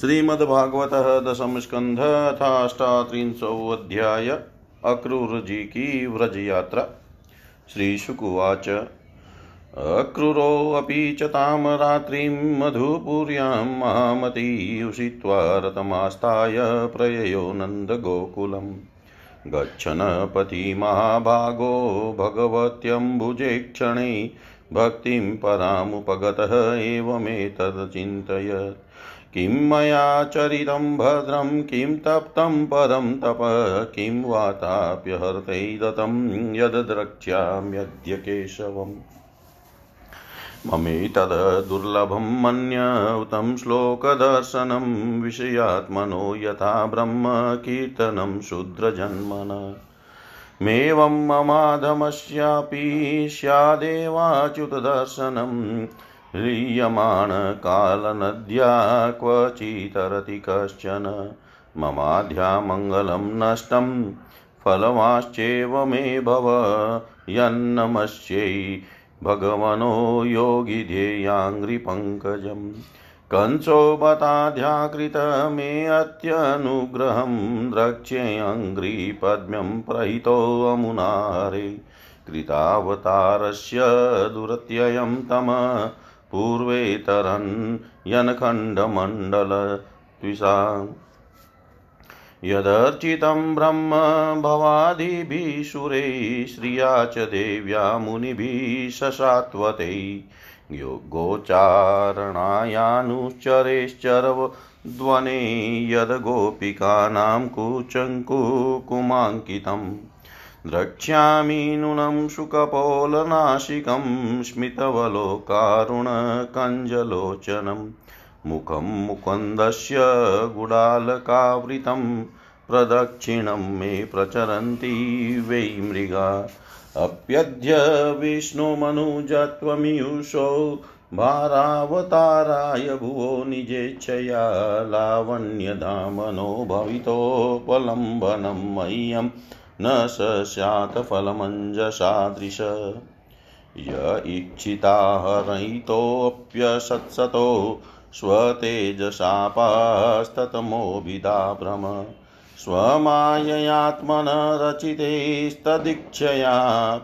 श्रीमद्भागवत दशम स्कंध अष्टात्रिंशोऽध्याय अक्रूर जी की व्रज यात्रा। श्रीशुकुवाच अक्रूरो अपि च ताम रात्रिं मधुपुर्यां महामती उषित्वा रतमास्ताय प्रययो नंद गोकुलम् गच्छन् पथि महाभागो भगवत्यम्बुजे क्षणे भक्तिं परामुपगतः एवमेतदचिन्तयत् किं मया चरितं भद्रं किं तप्तं परं तप किं वाताप्यहर्तै दतं यद्द्रक्ष्याम्यद्य केशवम् ममेतद् दुर्लभं मन्य उतं श्लोकदर्शनं विषयात्मनो यथा ब्रह्म कीर्तनं शूद्रजन्मन मेवं ममाधमस्यापि स्यादेवाच्युतदर्शनं ह्रियमाण कालनद्या क्वचितरति कश्चन ममाद्या मङ्गलं नष्टं फलमाश्चैव मे भव यन्नमस्यै भगवनो योगी ध्येयाङ्घ्रिपङ्कजं कंसोपताध्याकृत मे अत्यनुग्रहं द्रक्ष्येऽङ्घ्रिपद्मं प्रहितोऽमुना हरे कृतावतारस्य दुरत्ययं तम पूर्वेतरं यनखण्डमण्डलत्विषां यदर्चितं ब्रह्म भवादिभिः सुरैः श्रिया च देव्या मुनिभिः सशात्वतैः गोचारणायानुश्चरैश्चरवध्वने यद्गोपिकानां कुचङ्कुकुमाङ्कितं द्रक्ष्यामि नूनं शुकपोलनाशिकं स्मितवलोकारुणकञ्जलोचनम् मुखं मुकुन्दस्य गुडालकावृतं प्रदक्षिणं मे प्रचरन्ति वै मृगा अप्यद्य विष्णुमनुजत्वमीयुषो भारावताराय भुवो निजेच्छया लावण्यधामनो भवितोपलम्बनं मह्यं न स स्यात् फलमञ्जसादृश य इच्छिता हरहितोऽप्यसत्सतो स्वतेजसापस्ततमोभिदा भ्रम स्वमाययात्मनरचितेस्तदीक्षया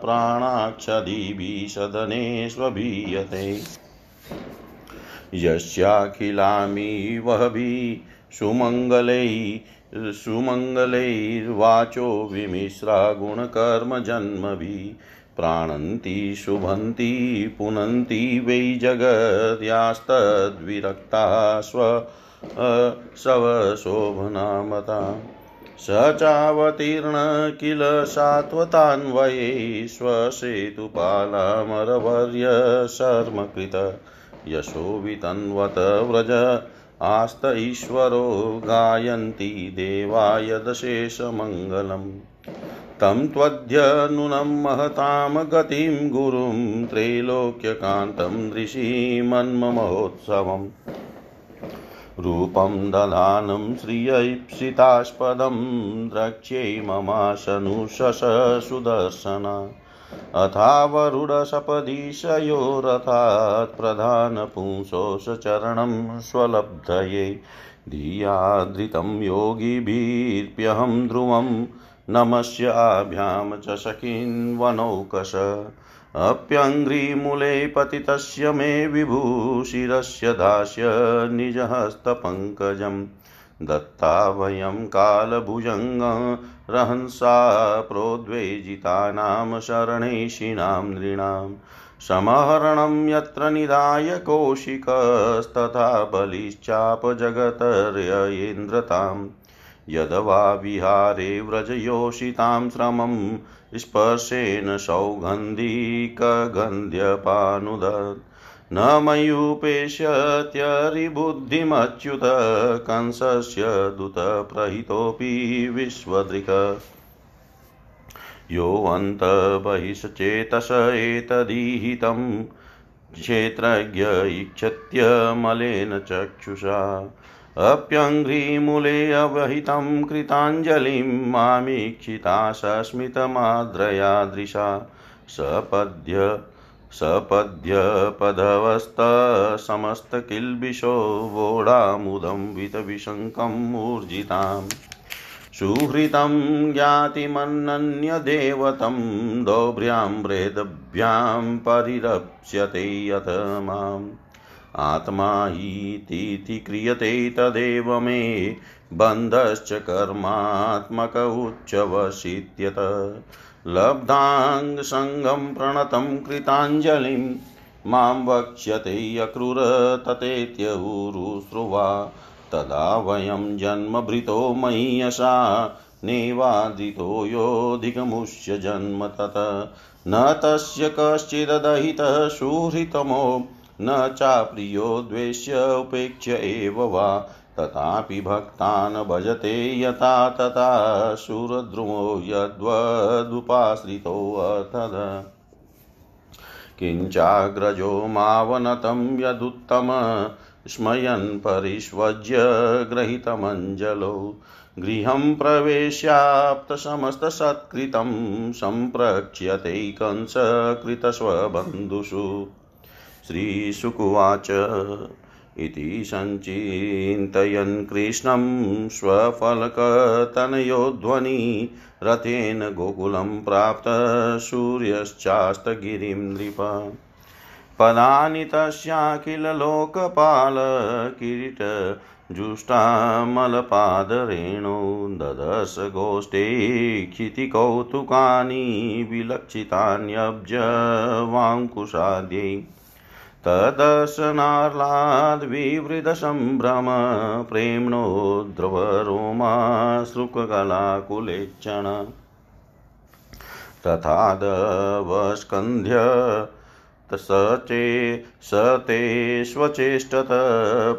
प्राणाक्षदिभिसदने स्वभीयते यस्याखिलामीवहभि सुमङ्गलैर्वाचो विमिश्रा गुणकर्मजन्मभिः प्राणन्ति शुभन्ति पुनन्ति वै जगद्यास्तद्विरक्ता स्वशोभनामता स चावतीर्ण किल सात्वतान्वये स्वसेतुपालामरवर्य शर्मकृत यशो वितन्वत व्रज आस्त ईश्वरो गायन्ति देवाय दशेषमङ्गलम् तं त्वद्य नूनं महतां गतिं गुरुं त्रैलोक्यकान्तं दृशीमन्ममहोत्सवं रूपं दधानं श्रियैप्सितास्पदं द्रक्ष्ये ममाशनुषश सुदर्शना अथावरुडसपदिशयोरथात् प्रधानपुंसोऽसचरणं स्वलब्धये धियादृतं योगिभिर्प्यहं ध्रुवं नमस्याभ्यां च सखीन् वनौकश अप्यङ्घ्रिमूले पतितस्य मे विभूषिरस्य दास्य निजहस्तपङ्कजं दत्ता वयं कालभुजङ्गं रहंसा प्रोद्वेजितानां शरणेषिणां नृणां समहरणं यत्र निधाय कौशिकस्तथा बलिश्चापजगतर्ययेन्द्रताम् यदवा विहारे व्रजयोषितां श्रमं स्पर्शेन सौगन्धिकगन्ध्यपानुदत् न मयूपेष्यत्यरिबुद्धिमच्युत कंसस्य दूतप्रहितोऽपि विश्वदृक् यो अन्तबहिश्चेतस एतदीहितं क्षेत्रज्ञ इच्छत्यमलेन चक्षुषा अप्यङ्घ्रिमूले अवहितं कृताञ्जलिं मामीक्षिता सस्मितमाद्रया दृशा सपद्य सपद्य पदवस्थ समस्त किल्बिषो वोढामुदं वितविशङ्कं मूर्जिताम् सुहृतं ज्ञातिमन्नन्य देवतं दोभ्यां प्रेतभ्यां परिरप्स्यते यत माम् आत्मा हि तीति क्रियते तदेव मे बन्धश्च कर्मात्मक उच्चवशीत्यत लब्धांग संगम प्रणतं कृतांजलिं मां वक्ष्यते अक्रूर ततेत्य उरुस्रुवा तदा वयं जन्मभृतो मय्यशा नेवादितो योऽधिगमुष्य जन्म तत न तस्य कश्चिदहितः सुहृतमो न चाप्रियो द्वेष्य उपेक्ष्य एव वा तथापि भक्तान् भजते यथा तथा शूरद्रुमो यद्वदुपाश्रितो अतः किञ्चाग्रजो मावनतं यदुत्तम स्मयन् परिष्वज्य गृहीतमञ्जलो गृहं प्रवेश्याप्तसमस्तसत्कृतं सम्प्रक्ष्यते कंसकृतस्वबन्धुषु श्रीशुकुवाच इति सञ्चिन्तयन् कृष्णं स्वफलकतनयोध्वनि रथेन गोकुलं प्राप्त सूर्यश्चास्तगिरिं नृप पदानि तस्याखिल लोकपाल किरीटजुष्टामलपादरेणो ददश गोष्ठे क्षितिकौतुकानि विलक्षितान्यब्जवाङ्कुशाद्यै तदर्शनार्लाद्विवृदसम्भ्रम प्रेम्णो ध्रुवरोमाश्रुककलाकुलेक्षण तथादवस्कन्ध्य सते स्वचेष्टत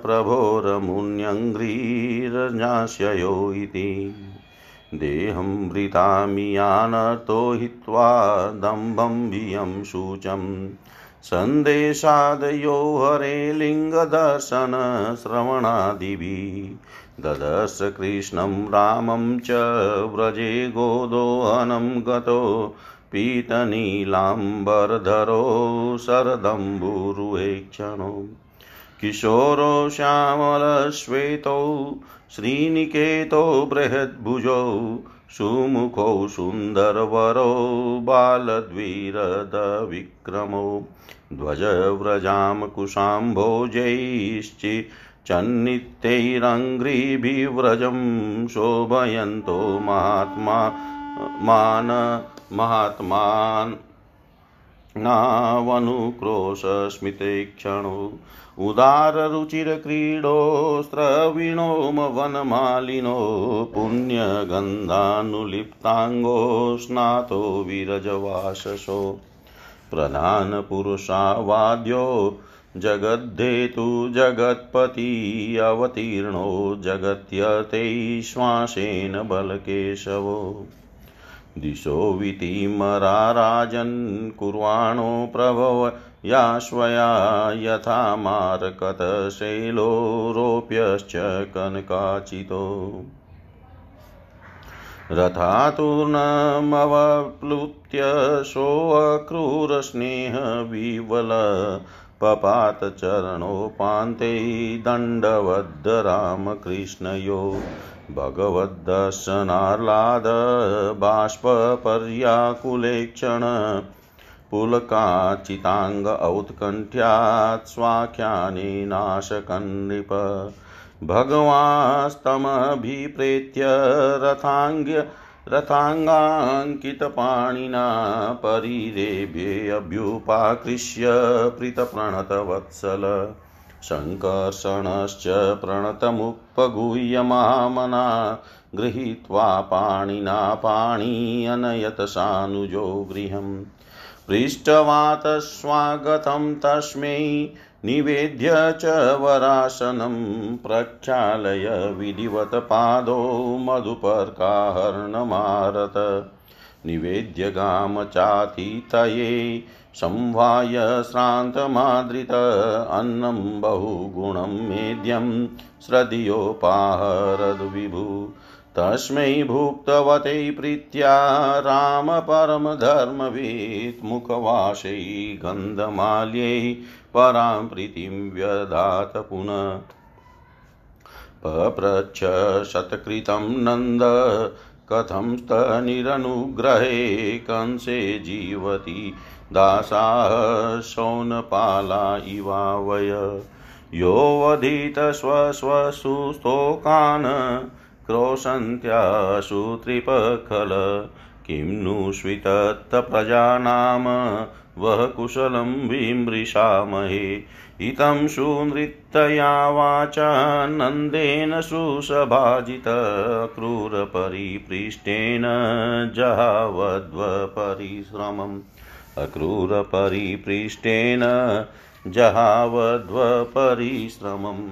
प्रभोरमुन्यङ्घ्रिरज्ञास्ययो इति देहं वृतामियानर्तो हित्वा दम्भं वियं शुचम् संदेशादयो हरे लिंगदर्शन श्रवणादिभि ददर्श कृष्णं रामं च व्रजे गोदोहनं गतो पीतनीलाम्बरधरो शरदम्बुरुवेक्षणो किशोरो श्यामलश्वेतो श्रीनिकेतो बृहद्भुजो सुमुखौ सुन्दरवरो बालद्वीरदविक्रमो ध्वजव्रजां कुशां भोजैश्चि चन्नित्यैरङ्घ्रिभिव्रजं शोभयन्तो महात्मान् नावनुक्रोशस्मितेक्षणो उदाररुचिरक्रीडोऽस्त्रविणो वनमालिनो पुण्यगन्धानुलिप्ताङ्गो स्नातो विरजवाससो प्रधानपुरुषावाद्यो जगद्धेतु जगत्पति अवतीर्णो जगत्यते श्वासेन बलकेशवो दिशो वितिमराराजन् कुर्वाणो प्रभव याश्वया यथा मारकतशैलो रोप्यश्च कनकाचितो रथातुर्णमवप्लुत्य सोऽक्रूरस्नेहविवल पपात चरणोपान्ते दण्डवद् रामकृष्णयो भगवद्दर्शनार्लाद बाष्पर्याकुलेक्षण पुलकाचिताङ्ग औत्कण्ठ्यात् स्वाख्यानि नाशकन्नृप भगवास्तमभिप्रेत्य रथाङ्गाङ्कितपाणिना परिरेभ्येऽभ्युपाकृष्य प्रीतप्रणतवत्सल शङ्कर्षणश्च प्रणतमुपगुह्य महामना गृहीत्वा पाणिना पाणी अनयत सानुजो गृहम् पृष्टवात स्वागतं तस्मै निवेद्य च वरासनं प्रक्षालय विधिवत पादो मधुपर्काहरणमारत निवेद्य गाम चातिथये संवाय श्रान्तमादृत अन्नं बहुगुणं मेद्यं श्रदियोपाहरद्विभु तस्मै भुक्तवते प्रीत्या राम परम धर्मवीत मुखवासै गन्धमाल्यै परां प्रीतिं व्यदात पुनः। पप्रच्छ शतकृतं नन्द कथं स्तनिरनुग्रहे कंसे जीवति दासाः शौनपाला इवावय। योऽवधीत स्वस्वसुस्तोकान् क्रोशन्त्याशु त्रिपखल। किं नु श्वितत्त प्रजानाम वह कुशलं विमृशामहे। इतं सुनृत्तया वाचा नन्देन सुसभाजित क्रूरपरिपृष्टेन जहावद्वपरिश्रमम्। अक्रूरपरिपृष्टेन जहावद्वपरिश्रमम्।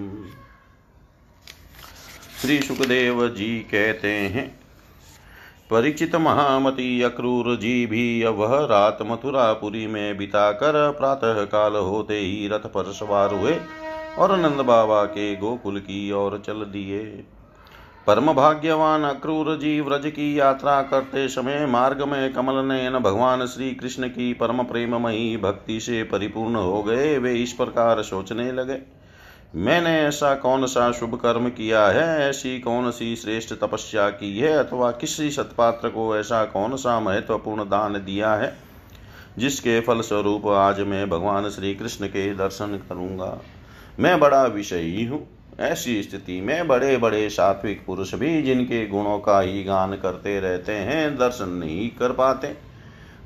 श्री सुखदेव जी कहते हैं, परीक्षित महामति अक्रूर जी भी वह रात मथुरापुरी में बिताकर प्रातः काल होते ही रथ पर सवार हुए और नंद बाबा के गोकुल की ओर चल दिए। परम भाग्यवान अक्रूर जी व्रज की यात्रा करते समय मार्ग में कमलनयन भगवान श्री कृष्ण की परम प्रेममयी भक्ति से परिपूर्ण हो गए। वे इस प्रकार सोचने लगे, मैंने ऐसा कौन सा शुभ कर्म किया है, ऐसी कौन सी श्रेष्ठ तपस्या की है, अथवा किसी सत्पात्र को ऐसा कौन सा महत्वपूर्ण दान दिया है जिसके फलस्वरूप आज मैं भगवान श्री कृष्ण के दर्शन करूँगा। मैं बड़ा विषयी हूँ। ऐसी स्थिति में बड़े बड़े सात्विक पुरुष भी जिनके गुणों का ही गान करते रहते हैं दर्शन नहीं कर पाते।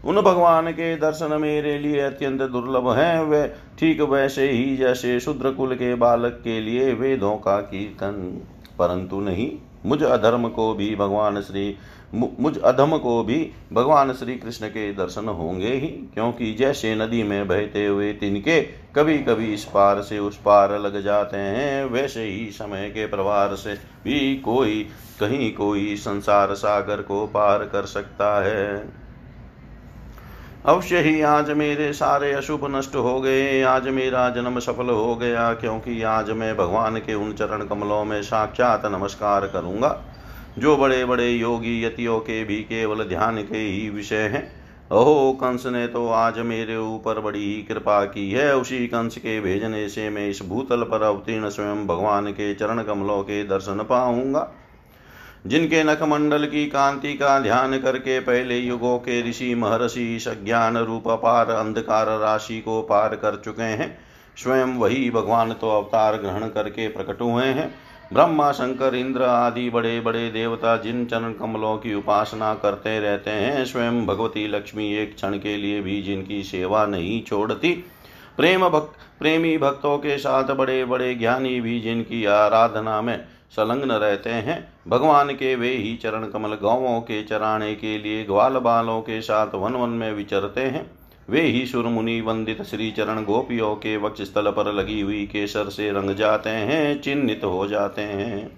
उन भगवान के दर्शन मेरे लिए अत्यंत दुर्लभ हैं। वे ठीक वैसे ही जैसे शूद्र कुल के बालक के लिए वेदों का कीर्तन। परंतु नहीं, मुझ अधम को भी भगवान श्री कृष्ण के दर्शन होंगे ही, क्योंकि जैसे नदी में बहते हुए तिनके कभी कभी इस पार से उस पार लग जाते हैं, वैसे ही समय के प्रवाह से भी कोई कहीं कोई संसार सागर को पार कर सकता है। अवश्य ही आज मेरे सारे अशुभ नष्ट हो गए। आज मेरा जन्म सफल हो गया, क्योंकि आज मैं भगवान के उन चरण कमलों में साक्षात नमस्कार करूंगा जो बड़े बड़े योगी यतियों के भी केवल ध्यान के ही विषय हैं। अहो, कंस ने तो आज मेरे ऊपर बड़ी ही कृपा की है। उसी कंस के भेजने से मैं इस भूतल पर अवतीर्ण स्वयं भगवान के चरण कमलों के दर्शन पाऊंगा, जिनके नखमंडल की कांति का ध्यान करके पहले युगों के ऋषि महर्षि इस अज्ञान रूप अपार अंधकार राशि को पार कर चुके हैं। स्वयं वही भगवान तो अवतार ग्रहण करके प्रकट हुए हैं। ब्रह्मा, शंकर, इंद्र आदि बड़े बड़े देवता जिन चरण कमलों की उपासना करते रहते हैं, स्वयं भगवती लक्ष्मी एक क्षण के लिए भी जिनकी सेवा नहीं छोड़ती, प्रेमी भक्तों के साथ बड़े बड़े ज्ञानी भी जिनकी आराधना में संलग्न रहते हैं, भगवान के वे ही चरण कमल गौवों के चराने के लिए ग्वाल बालों के साथ वन वन में विचरते हैं। वे ही सुरमुनि वंदित श्री चरण गोपियों के वक्षस्थल पर लगी हुई केसर से रंग जाते हैं, चिन्हित हो जाते हैं।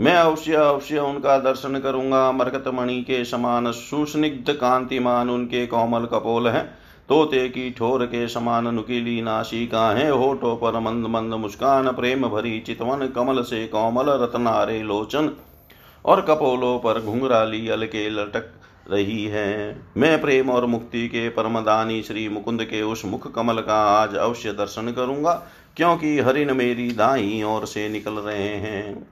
मैं अवश्य अवश्य उनका दर्शन करूंगा। मरकतमणि के समान सुस्निग्ध कांतिमान उनके कोमल कपोल हैं, तोते की ठोर के समान नुकीली नासिका है, होठों पर मंद मंद मुस्कान, प्रेम भरी चितवन, कमल से कोमल रत्नारे लोचन और कपोलों पर घुंघराली अलके लटक रही है। मैं प्रेम और मुक्ति के परमदानी श्री मुकुंद के उस मुख कमल का आज अवश्य दर्शन करूंगा, क्योंकि हरिण मेरी दाईं ओर से निकल रहे हैं।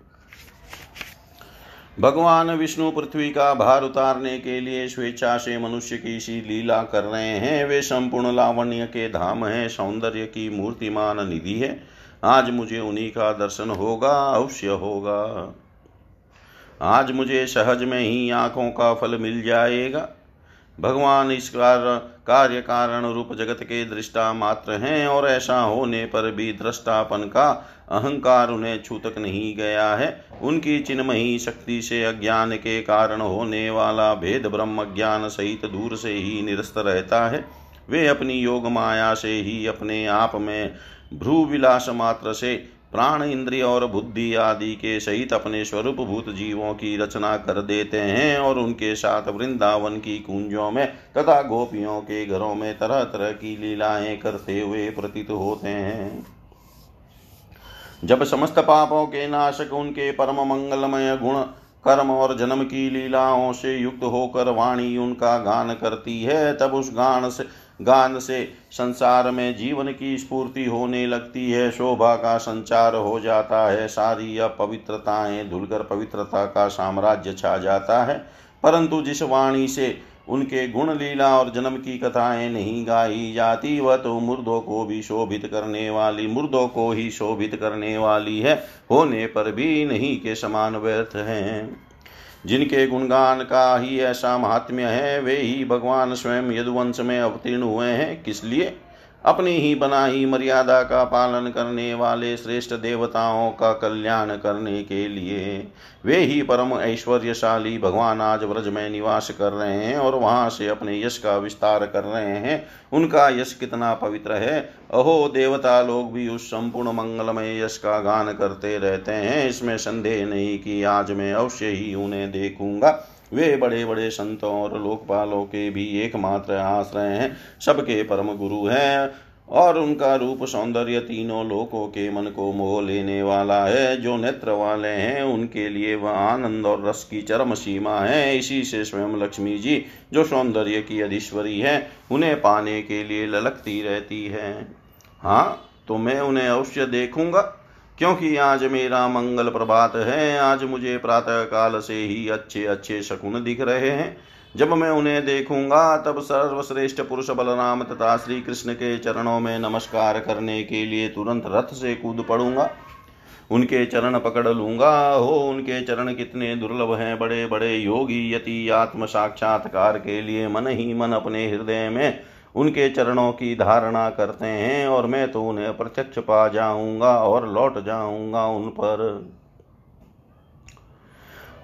भगवान विष्णु पृथ्वी का भार उतारने के लिए स्वेच्छा से मनुष्य की सी लीला कर रहे हैं। वे संपूर्ण लावण्य के धाम हैं, सौंदर्य की मूर्तिमान निधि है। आज मुझे उन्हीं का दर्शन होगा, अवश्य होगा। आज मुझे सहज में ही आँखों का फल मिल जाएगा। भगवान इस कार्य कारण रूप जगत के दृष्टा मात्र हैं, और ऐसा होने पर भी दृष्टापन का अहंकार उन्हें छूतक नहीं गया है। उनकी चिन्मयी शक्ति से अज्ञान के कारण होने वाला भेद ब्रह्म ज्ञान सहित दूर से ही निरस्त रहता है। वे अपनी योग माया से ही अपने आप में भ्रूविलास मात्र से प्राण, इंद्रिय और बुद्धि आदि के सहित अपने स्वरूप भूत जीवों की रचना कर देते हैं, और उनके साथ वृंदावन की कुंजों में तथा गोपियों के घरों में तरह तरह की लीलाएं करते हुए प्रतीत होते हैं। जब समस्त पापों के नाशक उनके परम मंगलमय गुण कर्म और जन्म की लीलाओं से युक्त होकर वाणी उनका गान करती है। तब उस गान से संसार में जीवन की स्फूर्ति होने लगती है, शोभा का संचार हो जाता है, सारी अपवित्रताएं धुलकर पवित्रता का साम्राज्य छा जाता है। परंतु जिस वाणी से उनके गुण लीला और जन्म की कथाएं नहीं गाई जाती, वह तो मुर्दों को ही शोभित करने वाली है, होने पर भी नहीं के समान व्यर्थ हैं। जिनके गुणगान का ही ऐसा महात्म्य है, वे ही भगवान स्वयं यदुवंश में अवतीर्ण हुए हैं। किस लिए? अपनी ही बनाई मर्यादा का पालन करने वाले श्रेष्ठ देवताओं का कल्याण करने के लिए। वे ही परम ऐश्वर्यशाली भगवान आज व्रज में निवास कर रहे हैं और वहाँ से अपने यश का विस्तार कर रहे हैं। उनका यश कितना पवित्र है। अहो, देवता लोग भी उस संपूर्ण मंगलमय यश का गान करते रहते हैं। इसमें संदेह नहीं कि आज मैं अवश्य ही उन्हें देखूंगा। वे बड़े बड़े संतों और लोकपालों के भी एकमात्र आश्रय हैं, सबके परम गुरु हैं, और उनका रूप सौंदर्य तीनों लोकों के मन को मोह लेने वाला है। जो नेत्र वाले हैं उनके लिए वह आनंद और रस की चरम सीमा है। इसी से स्वयं लक्ष्मी जी जो सौंदर्य की अधीश्वरी है, उन्हें पाने के लिए ललकती रहती है। हाँ, तो मैं उन्हें अवश्य देखूंगा, क्योंकि आज मेरा मंगल प्रभात है। आज मुझे प्रातः काल से ही अच्छे अच्छे शकुन दिख रहे हैं। जब मैं उन्हें देखूंगा तब सर्वश्रेष्ठ पुरुष बलराम तथा श्री कृष्ण के चरणों में नमस्कार करने के लिए तुरंत रथ से कूद पड़ूंगा, उनके चरण पकड़ लूंगा। हो, उनके चरण कितने दुर्लभ हैं। बड़े बड़े योगी यति आत्म साक्षात्कार के लिए मन ही मन अपने हृदय में उनके चरणों की धारणा करते हैं, और मैं तो उन्हें प्रत्यक्ष पा जाऊंगा और लौट जाऊंगा उन पर।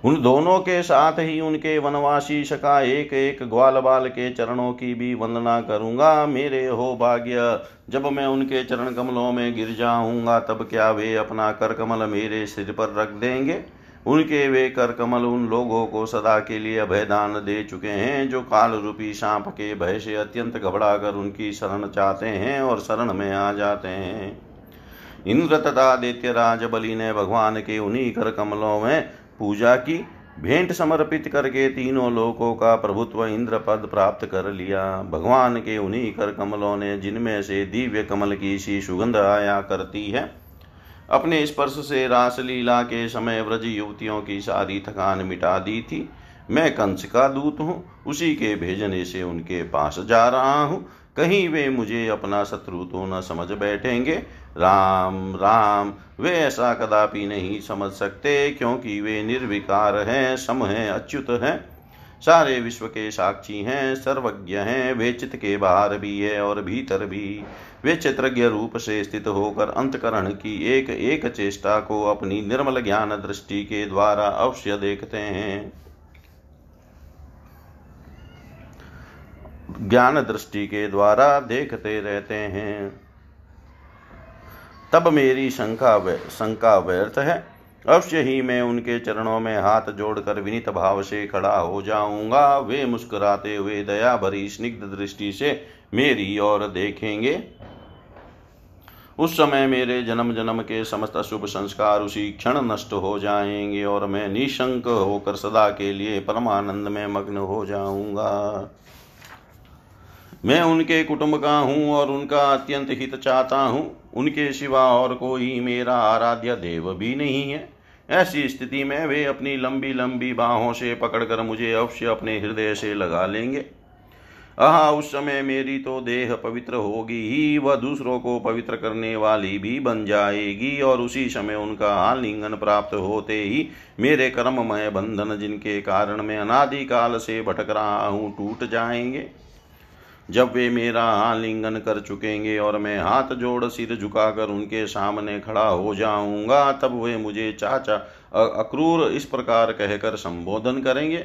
उन दोनों के साथ ही उनके वनवासी सखा एक एक ग्वाल बाल के चरणों की भी वंदना करूंगा। मेरे हो भाग्य, जब मैं उनके चरण कमलों में गिर जाऊंगा तब क्या वे अपना कर कमल मेरे सिर पर रख देंगे। उनके वे कर कमल उन लोगों को सदा के लिए अभयदान दे चुके हैं जो काल रूपी सांप के भय से अत्यंत घबरा कर उनकी शरण चाहते हैं और शरण में आ जाते हैं। इंद्र तथा आदित्य राज बलि ने भगवान के उन्हीं कर कमलों में पूजा की। भेंट समर्पित करके तीनों लोकों का प्रभुत्व इंद्र पद प्राप्त कर लिया। भगवान के उन्हीं कर कमलों ने, जिनमें से दिव्य कमल की सी सुगंध आया करती है, अपने स्पर्श से रासलीला के समय व्रज युवतियों की सारी थकान मिटा दी थी। मैं कंस का दूत हूँ, उसी के भेजने से उनके पास जा रहा हूँ। कहीं वे मुझे अपना शत्रु तो न समझ बैठेंगे। राम राम, वे ऐसा कदापि नहीं समझ सकते, क्योंकि वे निर्विकार हैं, सम हैं, अच्युत हैं, सारे विश्व के साक्षी हैं, सर्वज्ञ हैं। वे चित्त के बाहर भी है और भीतर भी। वे क्षेत्रज्ञ रूप से स्थित होकर अंतकरण की एक एक चेष्टा को अपनी निर्मल ज्ञान दृष्टि के द्वारा अवश्य देखते हैं। ज्ञान दृष्टि के द्वारा देखते रहते हैं। तब मेरी शंका व्यर्थ है। अवश्य ही मैं उनके चरणों में हाथ जोड़कर विनीत भाव से खड़ा हो जाऊंगा। वे मुस्कुराते हुए दया भरी स्निग्ध दृष्टि से मेरी ओर देखेंगे। उस समय मेरे जन्म जन्म के समस्त अशुभ संस्कार उसी क्षण नष्ट हो जाएंगे और मैं निशंक होकर सदा के लिए परमानंद में मग्न हो जाऊंगा। मैं उनके कुटुंब का हूँ और उनका अत्यंत हित चाहता हूँ। उनके सिवा और कोई मेरा आराध्य देव भी नहीं है। ऐसी स्थिति में वे अपनी लंबी लंबी बाहों से पकड़कर मुझे अवश्य अपने हृदय से लगा लेंगे। आहा, उस समय मेरी तो देह पवित्र होगी ही, वह दूसरों को पवित्र करने वाली भी बन जाएगी, और उसी समय उनका आलिंगन प्राप्त होते ही मेरे कर्ममय बंधन, जिनके कारण मैं अनादिकाल से भटक रहा हूँ, टूट जाएंगे। जब वे मेरा आलिंगन कर चुकेंगे और मैं हाथ जोड़ सिर झुकाकर उनके सामने खड़ा हो जाऊंगा, तब वे मुझे चाचा अक्रूर इस प्रकार कहकर संबोधन करेंगे।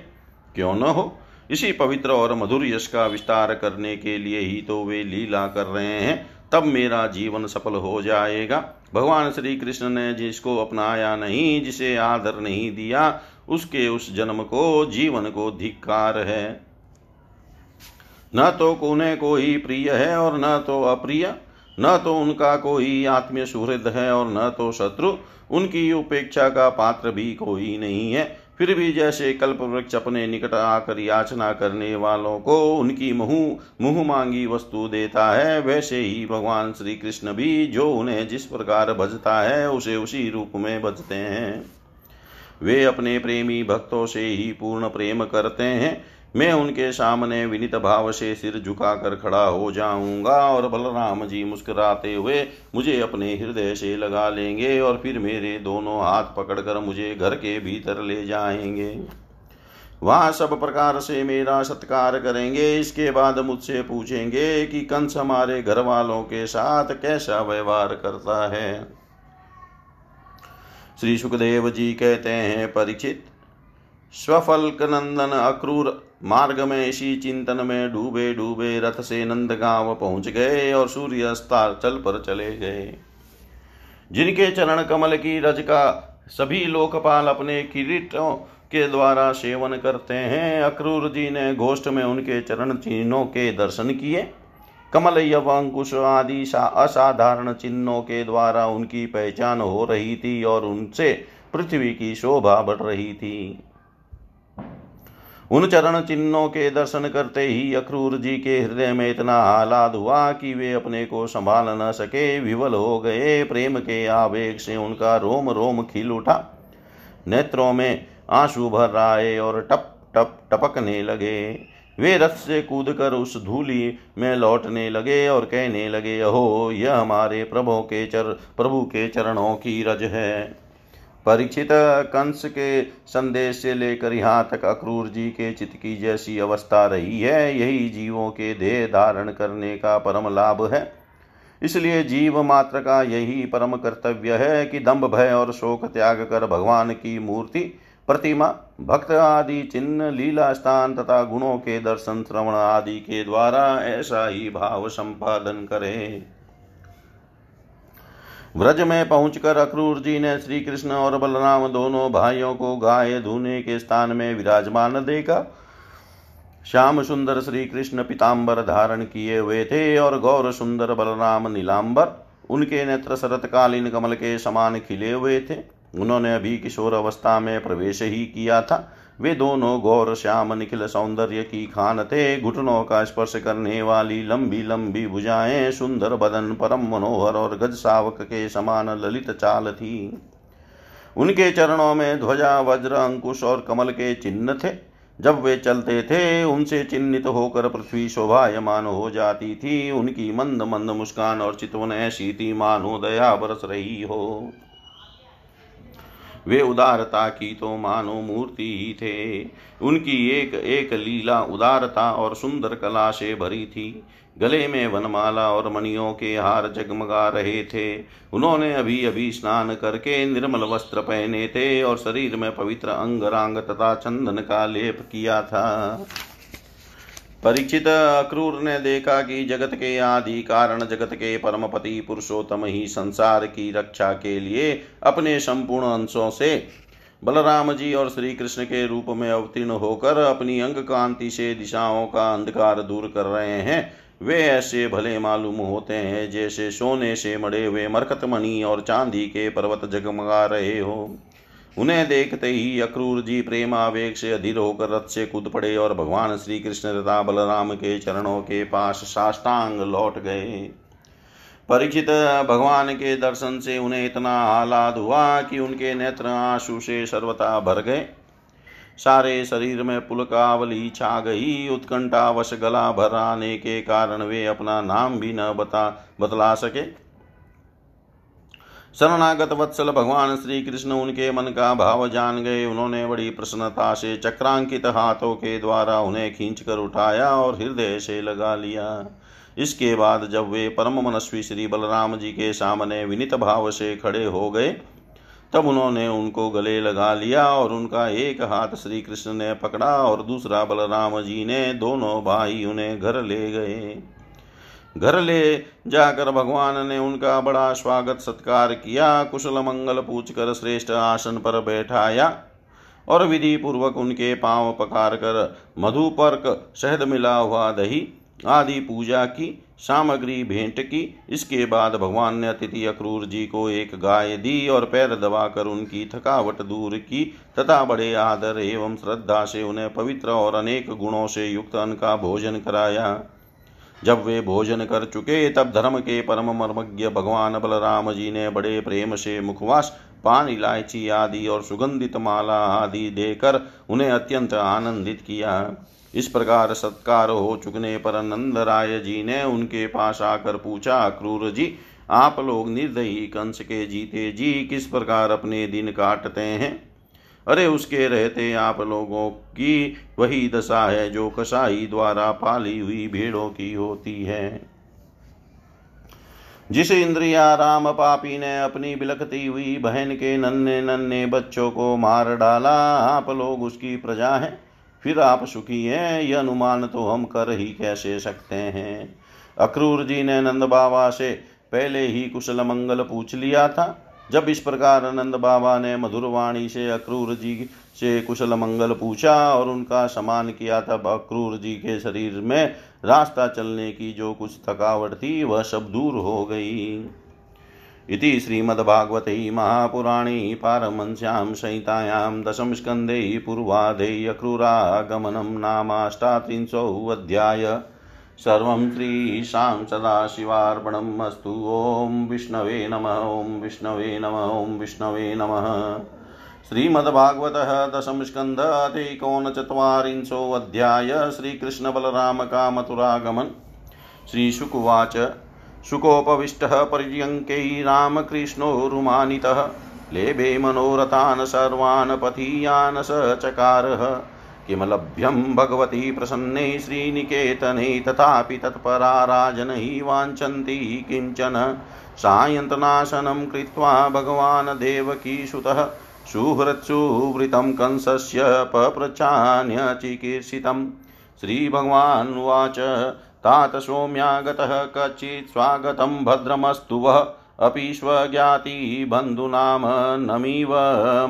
क्यों न हो, इसी पवित्र और मधुर यश का विस्तार करने के लिए ही तो वे लीला कर रहे हैं। तब मेरा जीवन सफल हो जाएगा। भगवान श्री कृष्ण ने जिसको अपनाया नहीं, जिसे आदर नहीं दिया, उसके उस जन्म को, जीवन को धिक्कार है। न तो उन्हें कोई प्रिय है और न तो अप्रिय, न तो उनका कोई आत्मीय सुहृद है और न तो शत्रु। उनकी उपेक्षा का पात्र भी कोई नहीं है। फिर भी जैसे कल्प वृक्ष अपने निकट आकर याचना करने वालों को उनकी मुँह मांगी वस्तु देता है, वैसे ही भगवान श्री कृष्ण भी जो उन्हें जिस प्रकार भजता है उसे उसी रूप में भजते हैं। वे अपने प्रेमी भक्तों से ही पूर्ण प्रेम करते हैं। मैं उनके सामने विनीत भाव से सिर झुकाकर खड़ा हो जाऊंगा और बलराम जी मुस्कुराते हुए मुझे अपने हृदय से लगा लेंगे और फिर मेरे दोनों हाथ पकड़कर मुझे घर के भीतर ले जाएंगे। वहाँ सब प्रकार से मेरा सत्कार करेंगे। इसके बाद मुझसे पूछेंगे कि कंस हमारे घर वालों के साथ कैसा व्यवहार करता है। श्री सुखदेव जी कहते हैं, परिचित स्वफल्क नंदन अक्रूर मार्ग में इसी चिंतन में डूबे डूबे रथ से नंदगांव पहुंच गए और सूर्यास्ताचल पर चले गए। जिनके चरण कमल की रज का सभी लोकपाल अपने किरीटों के द्वारा सेवन करते हैं, अक्रूर जी ने गोष्ठ में उनके चरण चिन्हों के दर्शन किए। कमल यव अंकुश आदि असाधारण चिन्हों के द्वारा उनकी पहचान हो रही थी और उनसे पृथ्वी की शोभा बढ़ रही थी। उन चरण चिन्हों के दर्शन करते ही अक्रूर जी के हृदय में इतना आह्लाद हुआ कि वे अपने को संभाल न सके, विवल हो गए। प्रेम के आवेग से उनका रोम रोम खिल उठा, नेत्रों में आंसू भर आए और टप टप टपकने लगे। वे रथ से कूदकर उस धूली में लौटने लगे और कहने लगे, अहो यह हमारे प्रभु के चरणों की रज है। परीक्षित, कंस के संदेश से लेकर यहाँ तक अक्रूर जी के चित्त की जैसी अवस्था रही है। यही जीवों के देह धारण करने का परम लाभ है। इसलिए जीव मात्र का यही परम कर्तव्य है कि दंभ भय और शोक त्याग कर भगवान की मूर्ति, प्रतिमा, भक्त आदि चिन्ह, लीला स्थान तथा गुणों के दर्शन, श्रवण आदि के द्वारा ऐसा ही भाव संपादन करें। व्रज में पहुंचकर अक्रूर जी ने श्री कृष्ण और बलराम दोनों भाइयों को गाय धोने के स्थान में विराजमान देखा। श्याम सुंदर श्री कृष्ण पीताम्बर धारण किए हुए थे और गौर सुंदर बलराम नीलांबर, उनके नेत्र शरतकालीन कमल के समान खिले हुए थे। उन्होंने अभी किशोर अवस्था में प्रवेश ही किया था। वे दोनों गौर श्याम निखिल सौंदर्य की खान थे। घुटनों का स्पर्श करने वाली लंबी लंबी भुजाएं, सुंदर बदन, परम मनोहर और गज सावक के समान ललित चाल थी। उनके चरणों में ध्वजा, वज्र, अंकुश और कमल के चिन्ह थे। जब वे चलते थे उनसे चिन्हित होकर पृथ्वी शोभायमान हो जाती थी। उनकी मंद मंद मुस्कान और चितवन ऐसी थी मानो दया बरस रही हो। वे उदारता की तो मानो मूर्ति ही थे। उनकी एक एक लीला उदारता और सुंदर कला से भरी थी। गले में वनमाला और मणियों के हार जगमगा रहे थे। उन्होंने अभी अभी स्नान करके निर्मल वस्त्र पहने थे और शरीर में पवित्र अंगरांग तथा चंदन का लेप किया था। परीक्षित, अक्रूर ने देखा कि जगत के आदि कारण, जगत के परमपति पुरुषोत्तम ही संसार की रक्षा के लिए अपने संपूर्ण अंशों से बलराम जी और श्री कृष्ण के रूप में अवतीर्ण होकर अपनी अंग कांति से दिशाओं का अंधकार दूर कर रहे हैं। वे ऐसे भले मालूम होते हैं जैसे सोने से मढ़े हुए मरकतमणि और चांदी के पर्वत जगमगा रहे हो। उन्हें देखते ही अक्रूर जी प्रेमावेग से अधीर होकर रथ से कूद पड़े और भगवान श्री कृष्ण तथा बलराम के चरणों के पास साष्टांग लौट गए। परीक्षित, भगवान के दर्शन से उन्हें इतना आह्लाद हुआ कि उनके नेत्र आंसू से सर्वथा भर गए। सारे शरीर में पुलकावली छा गई। उत्कंठावश गला भर आने के कारण वे अपना नाम भी न बतला सके। शरणागत वत्सल भगवान श्री कृष्ण उनके मन का भाव जान गए। उन्होंने बड़ी प्रसन्नता से चक्रांकित हाथों के द्वारा उन्हें खींचकर उठाया और हृदय से लगा लिया। इसके बाद जब वे परम मनस्वी श्री बलराम जी के सामने विनीत भाव से खड़े हो गए, तब उन्होंने उनको गले लगा लिया और उनका एक हाथ श्री कृष्ण ने पकड़ा और दूसरा बलराम जी ने। दोनों भाई उन्हें घर ले गए। घर ले जाकर भगवान ने उनका बड़ा स्वागत सत्कार किया, कुशल मंगल पूछकर श्रेष्ठ आसन पर बैठाया और विधि पूर्वक उनके पांव पकार कर मधुपर्क, शहद मिला हुआ दही, आदि पूजा की सामग्री भेंट की। इसके बाद भगवान ने अतिथि अक्रूर जी को एक गाय दी और पैर दबाकर उनकी थकावट दूर की तथा बड़े आदर एवं श्रद्धा से उन्हें पवित्र और अनेक गुणों से युक्त अन्न का भोजन कराया। जब वे भोजन कर चुके तब धर्म के परम मर्मज्ञ भगवान बलराम जी ने बड़े प्रेम से मुखवास, पान, इलायची आदि और सुगंधित माला आदि देकर उन्हें अत्यंत आनंदित किया। इस प्रकार सत्कार हो चुकने पर नंदराय जी ने उनके पास आकर पूछा, अक्रूर जी, आप लोग निर्दयी कंस के जीते जी किस प्रकार अपने दिन काटते हैं? अरे उसके रहते आप लोगों की वही दशा है जो कसाई द्वारा पाली हुई भेड़ों की होती है। जिस इंद्रिया राम पापी ने अपनी बिलखती हुई बहन के नन्हे नन्हे बच्चों को मार डाला, आप लोग उसकी प्रजा हैं, फिर आप सुखी हैं, यह अनुमान तो हम कर ही कैसे सकते हैं। अक्रूर जी ने नंद बाबा से पहले ही कुशल मंगल पूछ लिया था। जब इस प्रकार नंद बाबा ने मधुरवाणी से अक्रूर जी से कुशल मंगल पूछा और उनका सम्मान किया तब अक्रूर जी के शरीर में रास्ता चलने की जो कुछ थकावट थी वह सब दूर हो गई। इति श्रीमद्भागवते महापुराणे पारमहंस्यां संहितायां दशम स्कन्धे पूर्वाधे अक्रूरागमनं नाम अष्टात्रिंशोऽध्याय। सर्वं श्रीशां सदाशिवार्पणम् अस्तु। ओं विष्णवे नमः। ओं विष्णवे नमः। ओं विष्णवे नमः। श्रीमद्भागवतः दशम स्कन्धः एकोनचत्वारिंशोऽध्याय। श्रीकृष्ण बलराम का मथुरागमन। श्रीशुकुवाच। शुकोपविष्टः पर्यङ्कै रामकृष्णो रुमानितः लेभे मनोरथान् सर्वान् पथीयान् स चकारः। किं लभ्यं भगवति प्रसन्ने श्रीनिकेतने तथापि तत्परा राजनः वाञ्छन्ति किञ्चन। सायन्तनाशनं कृत्वा भगवान् देवकीसुतः सुहृत्सुवृतं कंसस्य पप्रच्छान्यचिकीर्षितं। श्रीभगवान् उवाच। तात सौम्यागतः कच्चित् स्वागतं भद्रमस्तु वः अपि स्वज्ञाति बन्धुनाम नमिव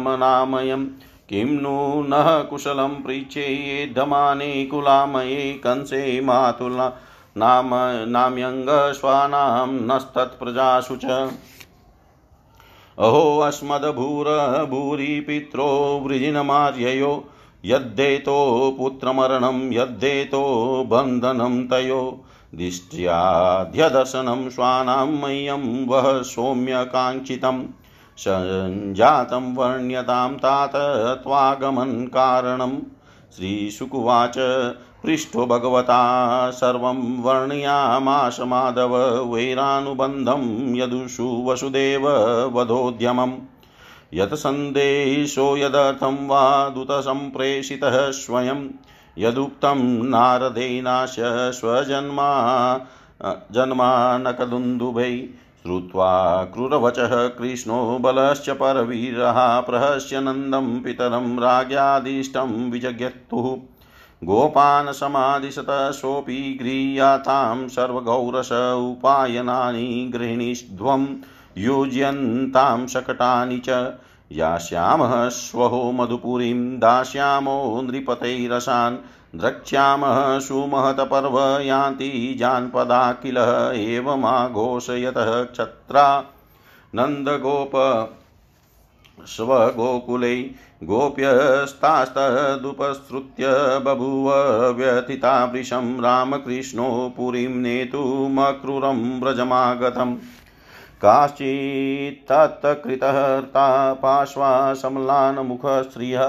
मनामयम्। किं नु नः कुशलं पृच्छेये दमाने कुलामये कंसे मातुला नाम नाम्यङ्ग स्वानां नस्तत्प्रजासु च। अहो अस्मद्भूर भूरि पित्रो वृजिनमार्ययो यद्धेतो पुत्रमरणं यद्धेतो बन्धनं तयो। दिष्ट्याद्यदर्शनं श्वानां मह्यं वः सौम्यकाङ्क्षितं सञ्जातं वर्ण्यतां तात त्वागमन कारणं। श्रीशुकुवाच। पृष्ठो भगवता सर्वं वर्णयामास माधव वैरानुबन्धं यदुषु वसुदेव वधोद्यमम्। यत संदेशो यदर्थं वा दूत संप्रेषितः स्वयं यदुक्तं नारदेनास्य स्वजन्मा जन्मानकदुन्दुभै। श्रुत्वा क्रूरवचः कृष्णो बलश्च परवीरः प्रहस्य नन्दं पितरं राज्ञादिष्टं विजज्ञतुः। गोपान् समादिशत सोऽपि गृह्यातां सर्वगौरस उपायनानि गृह्णीष्ध्वम् योजयन्तां शकटानि च। यास्यामः स्वहो मधुपुरीं दास्यामो नृपतैरसान् द्रक्ष्यामः सुमहतपर्व यान्ति जानपदा किल। एवमाघोषयतः क्षत्रा नन्दगोप स्वगोकुले गोप्यस्तास्तदुपसृत्य बभूव व्यथिता वृषं। रामकृष्णो पुरीं नेतुमक्रूरं व्रजमागतम्। काश्चित्तत्कृतहर्ता पार्श्वा समलानमुखश्रियः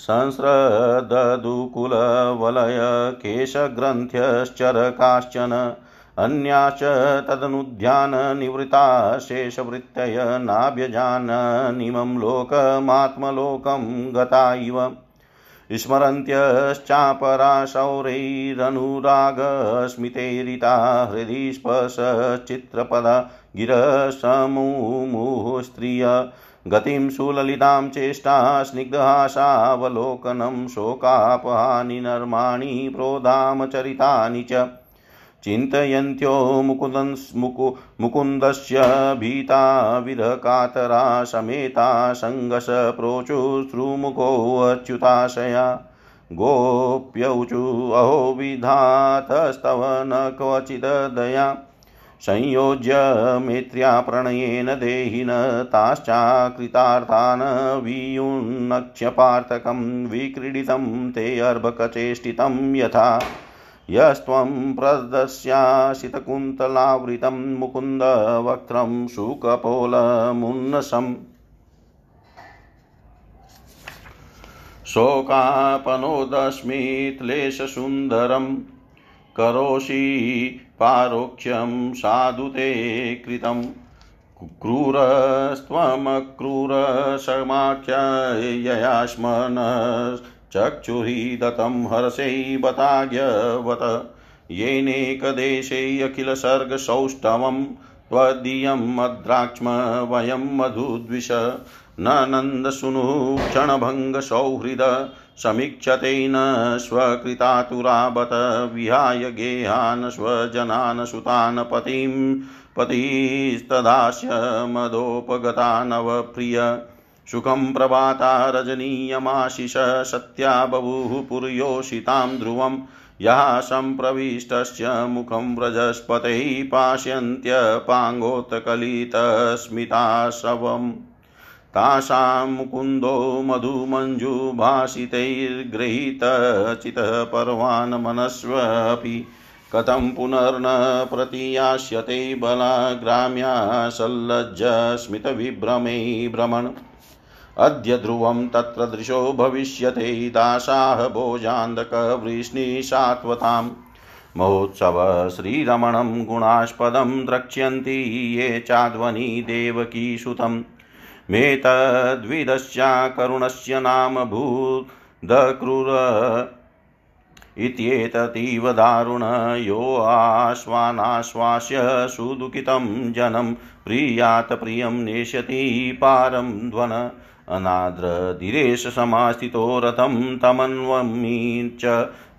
संस्रददुकुलवलय केशग्रन्थ्यश्चरकाश्चन अन्याश्च तदनुध्याननिवृता शेषवृत्तय नाभ्यजाननिमं लोकमात्मलोकं गता इव। स्मरन्त्यश्चापराशौरैरनुरागस्मितैरिता हृदि स्पर्शश्चित्रपदा गिरसमुमुः स्त्रिय गतिं सुललितां चेष्टा स्निग्धहासावलोकनं शोकापहानि नर्माणि प्रोधामचरितानि च। चिन्तयन्त्यो मुकुन्दस्य भीता विरहकातरा समेता सङ्गस प्रोचुः श्रुमुखोऽच्युताशया। गोप्यौचु अहो विधातस्तव न क्वचिद् दया संयोज्य मित्र्या प्रणयेन देहिन ताश्चाकृतार्थान् वियुन्नक्ष्यपार्थकं विक्रीडितं ते अर्भकचेष्टितं यथा यस्त्वं प्रदस्यासितकुन्तलावृतं मुकुन्द वक्त्रं शुकपोलमुन्नसम् शोकापनोदस्मित्लेशसुन्दरं करोषि पारोक्ष्यं साधुते कृतं क्रूरस्त्वमक्रूरसमाख्यायाश्मन चक्षुरी दत्तं हर्षै बताज्ञवत येनेकदेशे अखिलसर्गसौष्ठवं त्वदीयं मद्राक्ष्म वयं मधुद्विष ननन्दसुनु क्षणभङ्गसौहृद समीक्षते न स्वकृतातुरावत विहाय गेहान् स्वजनान् सुतान् पतिं पतिस्तदास्य मदोपगता नवप्रिय सुखं प्रभाता रजनीयमाशिष सत्या बभूः पुर्योषितां ध्रुवं यः सम्प्रविष्टस्य मुखं व्रजस्पतैः पाश्यन्त्यपाङ्गोत्कलितस्मिताशवम् तासां मुकुन्दो मधुमञ्जुभाषितैर्गृहीतचितः परवान् मनस्वपि कथं पुनर्न प्रतियास्यते बलाग्राम्या सल्लज्जस्मितविभ्रमे भ्रमण अद्य ध्रुवं तत्र दृशो भविष्यते दासाः भोजान्धकवृष्णिशात्वतां महोत्सव श्रीरमणं गुणास्पदं द्रक्ष्यन्ति ये चाध्वनि देवकीसुतम् मेतद्विदस्या करुणस्य नाम भूदक्रूर इत्येततीव दारुण यो आश्वानाश्वास्य सुदुःखितं जनं प्रियात प्रियं नेष्यति पारं ध्वन अनाद्रधिरेश समास्थितो रथं तमन्वमी च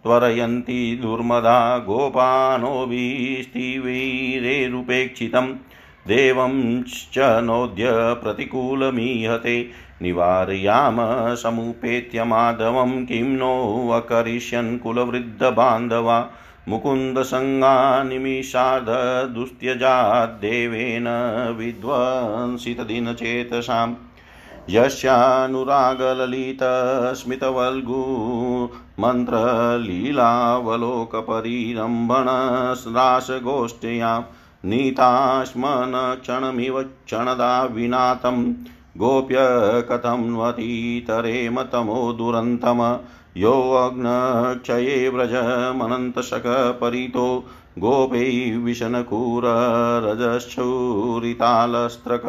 त्वरयन्ति दुर्मदा गोपानोभिस्तिवैरेरुपेक्षितम् देवं च नोद्य प्रतिकूलमीहते निवारयाम समुपेत्य माधवं किं नो अकरिष्यन् कुलवृद्धबान्धवा मुकुन्दसङ्गानिमिषार्धदुस्त्यजाद्देवेन विद्वंसितदिनचेतसां यस्यानुरागललितस्मितवल्गुमन्त्रलीलावलोकपरिरम्भणरासगोष्ठ्यां नीताश्मन क्षणमिव क्षणदा विनातं गोप्य कथं वतीतरेम तमो दुरन्तम यो अग्नक्षये व्रजमनन्तशक परितो गोपै विशनकूर रजशूरितालस्त्रक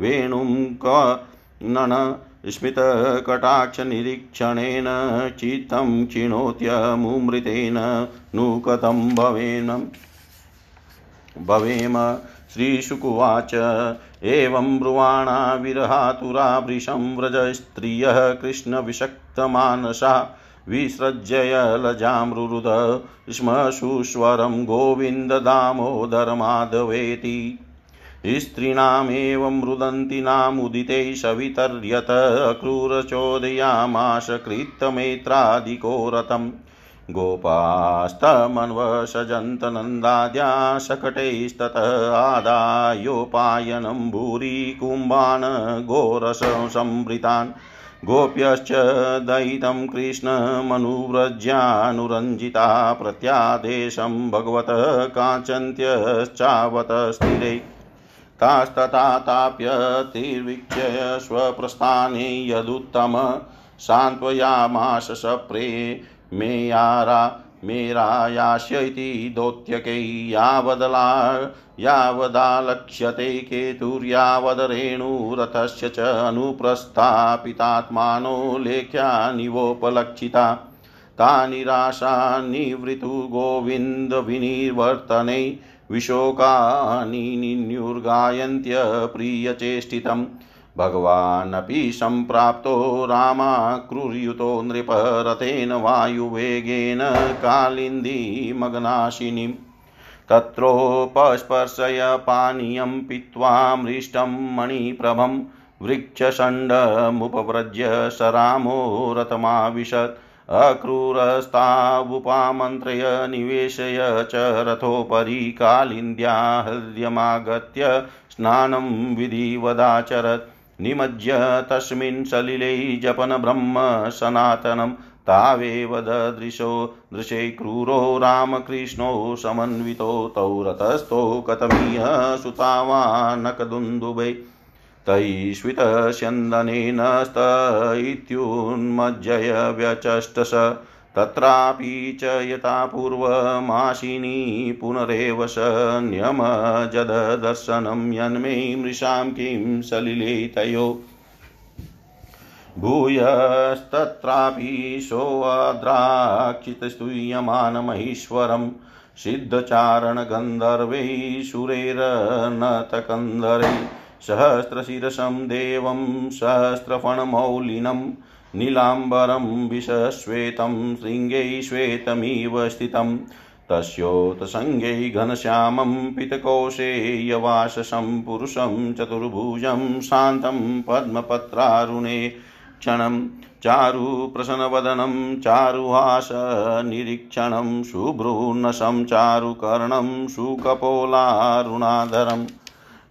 वेणुं कनन स्मितकटाक्षनिरीक्षणेन चित्तं चिनोत्य मुमृतेन नूकतं भवेनम् भवेम श्रीशुकुवाच एवं ब्रुवाणा विरहातुरा वृषं व्रजस्त्रियः कृष्णविषक्तमानसा विसृज्य लजां रुरुद स्म सुस्वरं गोविन्द दामोदरमाधवेति स्त्रीणामेवं रुदन्ति नामुदिते सवितर्यत अक्रूरचोदयामाश कृतमेत्रादिको रतम् गोपास्तमन्वसजन्त नन्दाद्या शकटैस्ततः आदायोपायनं भूरि कुम्भान् घोरसंभृतान् गोप्यश्च दयितं कृष्णमनुव्रज्यानुरञ्जिता प्रत्यादेशं भगवतः काञ्चन्त्यश्चावत स्थिरे तास्तथा ताप्यतिर्वीक्ष्य स्वप्रस्थाने यदुत्तम सान्त्वयामास सप्रे मेयारा मेरायास्यति दौत्यकै यावदालक्ष्यते केतुर्यावदरेणुरथस्य च अनुप्रस्थापितात्मानो लेख्यानिवोपलक्षिता ता निराशा निवृतु गोविन्दविनिर्वर्तने विशोकानि निन्युर्गायन्त्य प्रियचेष्टितम् भगवानपि सम्प्राप्तो रामाक्रूरयुतो नृपरतेन वायुवेगेन कालिन्दीमग्नाशिनीं तत्रोपस्पर्शय पानीयं पीत्वा मृष्टं मणिप्रभं वृक्षषण्डमुपव्रज्य सरामो रतमाविशत् अक्रूरस्तावुपामन्त्रय निवेशय च रथोपरि कालिन्द्या हृद्यमागत्य स्नानं विधिवदाचरत् निमज्य तस्मिन् सलिले जपन ब्रह्म सनातनं तावेव ददृशो दृशे क्रूरो रामकृष्णो समन्वितो तौ रतस्थो कतमिह सुतावानकदुन्दुभे तैश्वितस्यन्दनेन स्तैत्युन्मज्जय व्यचष्टस तत्रापि च यथा पूर्वमाशिनी पुनरेव स न्यमजददर्शनं यन्मे मृषां किं सलिले तयो भूयस्तत्रापि सोऽद्राक्षितस्तूयमानमहीश्वरम् सिद्धचारणगन्धर्वै सुरेरनतकन्धरे सहस्रशिरसं देवं सहस्रफणमौलिनं नीलाम्बरं विशश्वेतं श्रृङ्गै श्वेतमिव स्थितं तस्योत्सङ्गै घनश्यामं पितकोशेयवाससं पुरुषं चतुर्भुजं शान्तं पद्मपत्रारुणे क्षणं चारुप्रसन्नवदनं चारुहासनिरीक्षणं शुभ्रून्नसं चारुकर्णं सुकपोलारुणाधरम्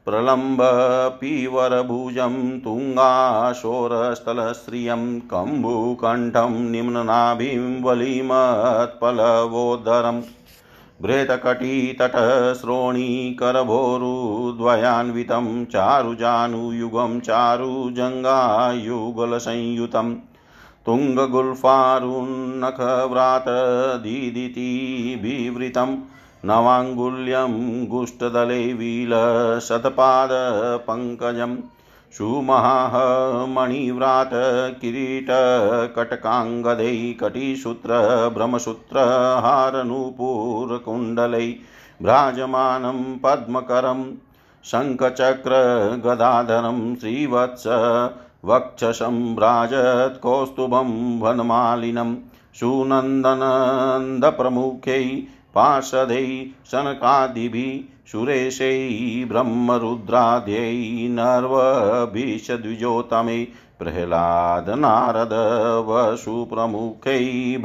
प्रलम्ब पीवरभुजं तुङ्गाशोरस्थलश्रियं कम्बुकण्ठं निम्ननाभिं वलिमत्पलवोद्धरं भ्रेतकटितटश्रोणीकरभोरुद्वयान्वितं चारुजानुयुगं चारुजङ्घायुगलसंयुतं तुङ्गगुल्फारुन्नखव्रातदिदितिभिवृतं नवाङ्गुल्यं गुष्टदले वीलशतपादपङ्कजं सुमहामणिव्रातकिरीटकटकाङ्गदै कटिसूत्रभ्रमसूत्रहारनूपुरकुण्डलै भ्राजमानं पद्मकरं शङ्खचक्रगदाधरं श्रीवत्सवक्षसं भ्राजत्कौस्तुभं वनमालिनं सुनन्दनन्दप्रमुखै पार्षदै शनकादिभिः सुरेशै ब्रह्मरुद्राद्यै नर्वभीषद्विजोतमै प्रह्लादनारदवसुप्रमुखै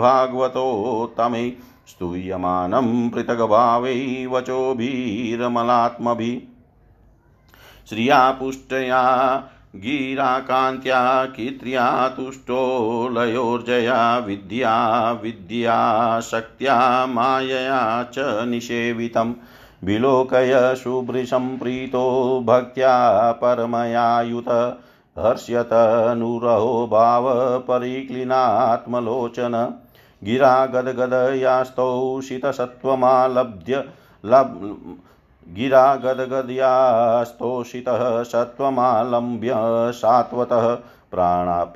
भागवतोत्तमै स्तूयमानं पृथग्भावै वचोभिरमलात्मभिः श्रिया पुष्टया गिराकान्त्या कीर्त्या तुष्टो लयोर्जया विद्या शक्त्या मायया च निषेवितं विलोकय शुभृशं प्रीतो भक्त्या परमयायुत हर्ष्यत अनुरहो भाव परिक्लिनात्मलोचन गिरा गदगदयास्तौ शीतसत्त्वमालभ्य गिरा गदगदयास्तोषितः सत्वमालम्ब्य सात्वतः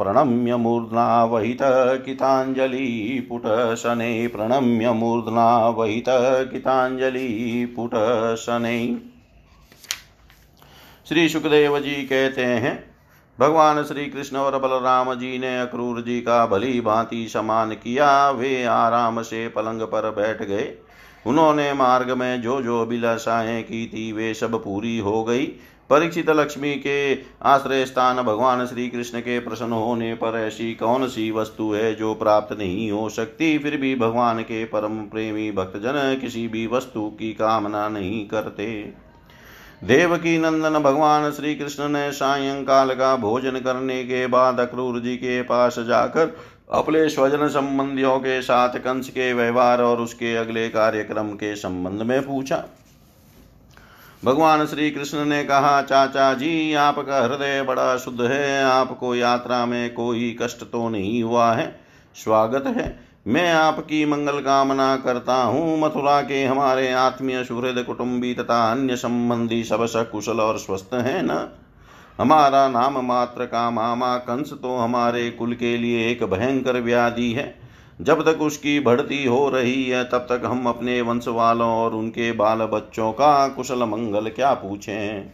प्रणम्य मूर्ध्ना वहितः किताञ्जलिपुटशने प्रणम्य मूर्ध्ना वहितः किताञ्जलिपुटशने। श्री सुखदेव जी कहते हैं, भगवान श्री कृष्ण और बलराम जी ने अक्रूर जी का भली भांति सम्मान किया। वे आराम से पलंग पर बैठ गए। उन्होंने मार्ग में जो जो अभिलाषाएं की थी वे सब पूरी हो गई। परीक्षित लक्ष्मी के आश्रय स्थान भगवान श्री कृष्ण के प्रसन्न होने पर ऐसी कौन सी वस्तु है जो प्राप्त नहीं हो सकती। फिर भी भगवान के परम प्रेमी भक्तजन किसी भी वस्तु की कामना नहीं करते। देवकी नंदन भगवान श्री कृष्ण ने सायंकाल का भोजन करने के बाद अक्रूर जी के पास जाकर अपने स्वजन संबंधियों के साथ कंस के व्यवहार और उसके अगले कार्यक्रम के संबंध में पूछा। भगवान श्री कृष्ण ने कहा, चाचा जी आपका हृदय बड़ा शुद्ध है, आपको यात्रा में कोई कष्ट तो नहीं हुआ है। स्वागत है, मैं आपकी मंगल कामना करता हूँ। मथुरा के हमारे आत्मीय सुहृद कुटुंबी तथा अन्य संबंधी सब सकुशल और स्वस्थ हैं न। हमारा नाम मात्र का मामा कंस तो हमारे कुल के लिए एक भयंकर व्याधि है। जब तक उसकी बढ़ती हो रही है तब तक हम अपने वंश वालों और उनके बाल बच्चों का कुशल मंगल क्या पूछें।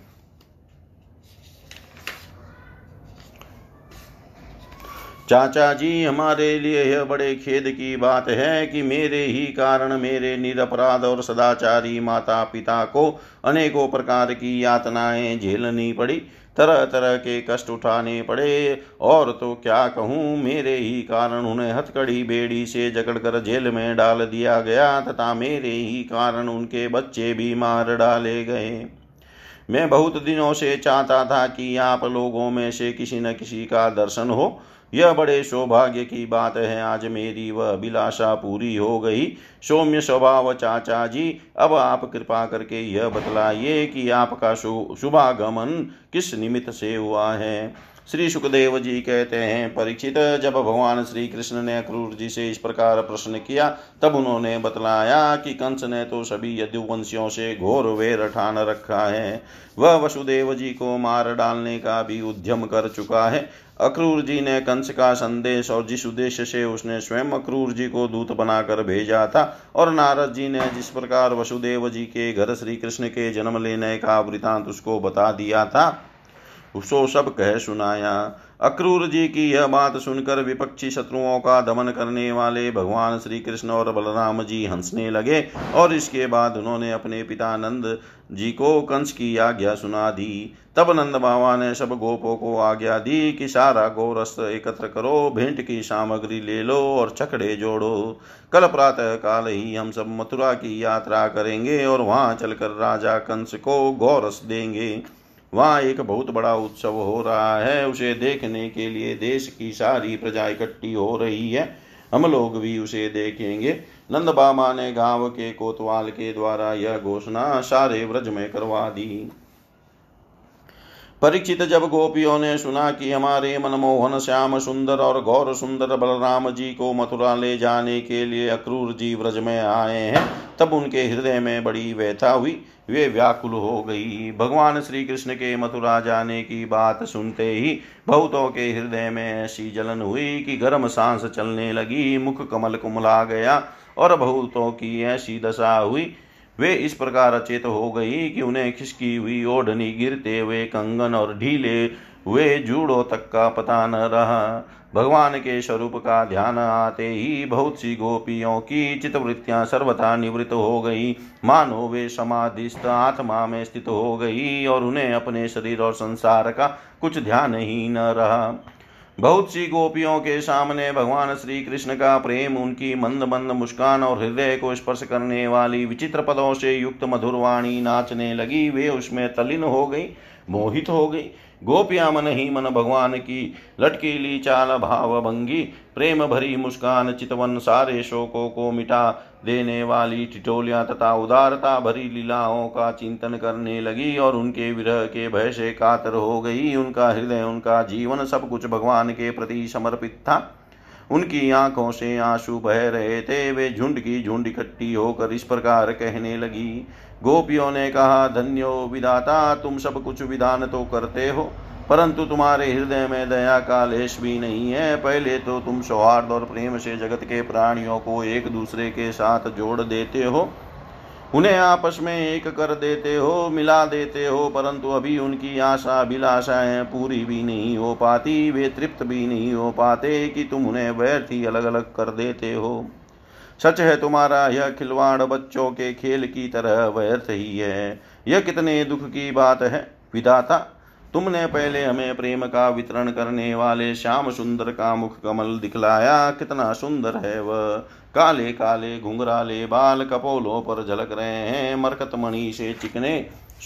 चाचा जी, हमारे लिए यह बड़े खेद की बात है कि मेरे ही कारण मेरे निरपराध और सदाचारी माता पिता को अनेकों प्रकार की यातनाएं झेलनी पड़ी, तरह तरह के कष्ट उठाने पड़े, और तो क्या कहूँ, मेरे ही कारण उन्हें हथकड़ी बेड़ी से जकड़कर जेल में डाल दिया गया तथा मेरे ही कारण उनके बच्चे भी मार डाले गए। मैं बहुत दिनों से चाहता था कि आप लोगों में से किसी न किसी का दर्शन हो। यह बड़े सौभाग्य की बात है, आज मेरी वह अभिलाषा पूरी हो गई। सौम्य स्वभाव चाचा जी, अब आप कृपा करके यह बतलाइए कि आपका शुभागमन किस निमित्त से हुआ है। श्री सुखदेव जी कहते हैं, परीक्षित, जब भगवान श्री कृष्ण ने क्रूर जी से इस प्रकार प्रश्न किया तब उन्होंने बतलाया कि कंस ने तो सभी यदुवंशियों से घोर वैर ठान रखा है। वह वसुदेव जी को मार डालने का भी उद्यम कर चुका है। अक्रूर जी ने कंस का संदेश और जिस उद्देश्य से उसने स्वयं अक्रूर जी को दूत बनाकर भेजा था और नारद जी ने जिस प्रकार वसुदेव जी के घर श्री कृष्ण के जन्म लेने का वृतांत उसको बता दिया था, उसो सब कह सुनाया। अक्रूर जी की यह बात सुनकर विपक्षी शत्रुओं का दमन करने वाले भगवान श्री कृष्ण और बलराम जी हंसने लगे और इसके बाद उन्होंने अपने पिता नंद जी को कंस की आज्ञा सुना दी। तब नंद बाबा ने सब गोपों को आज्ञा दी कि सारा गौरस एकत्र करो, भेंट की सामग्री ले लो और छकड़े जोड़ो। कल प्रातः काल ही हम सब मथुरा की यात्रा करेंगे और वहाँ चलकर राजा कंस को गौरस देंगे। वहाँ एक बहुत बड़ा उत्सव हो रहा है, उसे देखने के लिए देश की सारी प्रजा इकट्ठी हो रही है, हम लोग भी उसे देखेंगे। नंद बाबा ने गांव के कोतवाल के द्वारा यह घोषणा सारे व्रज में करवा दी। परीक्षित, जब गोपियों ने सुना कि हमारे मनमोहन श्याम सुंदर और गौर सुंदर बलराम जी को मथुरा ले जाने के लिए अक्रूर जी व्रज में आए हैं, तब उनके हृदय में बड़ी व्यथा हुई, वे व्याकुल हो गई। भगवान श्री कृष्ण के मथुरा जाने की बात सुनते ही बहुतों के हृदय में ऐसी जलन हुई कि गर्म सांस चलने लगी, मुख कमल कुमला गया और बहुतों की ऐसी दशा हुई, वे इस प्रकार अचेत हो गई कि उन्हें खिसकी हुई ओढ़नी, गिरते हुए कंगन और ढीले हुए जूड़ों तक का पता न रहा। भगवान के स्वरूप का ध्यान आते ही बहुत सी गोपियों की चित्तवृत्तियां सर्वथा निवृत्त हो गई, मानो वे समाधिस्थ आत्मा में स्थित हो गई और उन्हें अपने शरीर और संसार का कुछ ध्यान ही न रहा। बहुत सी गोपियों के सामने भगवान श्री कृष्ण का प्रेम, उनकी मंद मंद मुस्कान और हृदय को स्पर्श करने वाली विचित्र पदों से युक्त मधुर वाणी नाचने लगी, वे उसमें तल्लीन हो गई, मोहित हो गई। गोपियां मन ही मन भगवान की लटकीली चाल, भाव भंगी, प्रेम भरी मुस्कान, चितवन, सारे शोकों को मिटा देने वाली टिटोलियां तथा उदारता भरी लीलाओं का चिंतन करने लगी और उनके विरह के भय से कातर हो गई। उनका हृदय, उनका जीवन सब कुछ भगवान के प्रति समर्पित था। उनकी आंखों से आंसू बह रहे थे, वे झुंड की झुंड इकट्ठी होकर इस प्रकार कहने लगी। गोपियों ने कहा, धन्य हो विधाता, तुम सब कुछ विधान तो करते हो परंतु तुम्हारे हृदय में दया का लेश भी नहीं है। पहले तो तुम सौहार्द और प्रेम से जगत के प्राणियों को एक दूसरे के साथ जोड़ देते हो, उन्हें आपस में एक कर देते हो, मिला देते हो, परंतु अभी उनकी आशा अभिलाषाएं पूरी भी नहीं हो पाती, वे तृप्त भी नहीं हो पाते कि तुम उन्हें व्यर्थी अलग अलग कर देते हो। सच है, तुम्हारा यह खिलवाड़ बच्चों के खेल की तरह व्यर्थ ही है। यह कितने दुख की बात है विधाता, तुमने पहले हमें प्रेम का वितरण करने वाले श्याम सुंदर का मुख कमल दिखलाया, कितना सुंदर है वह, काले काले घुंघराले बाल कपोलों पर झलक रहे हैं, मरकतमणि से चिकने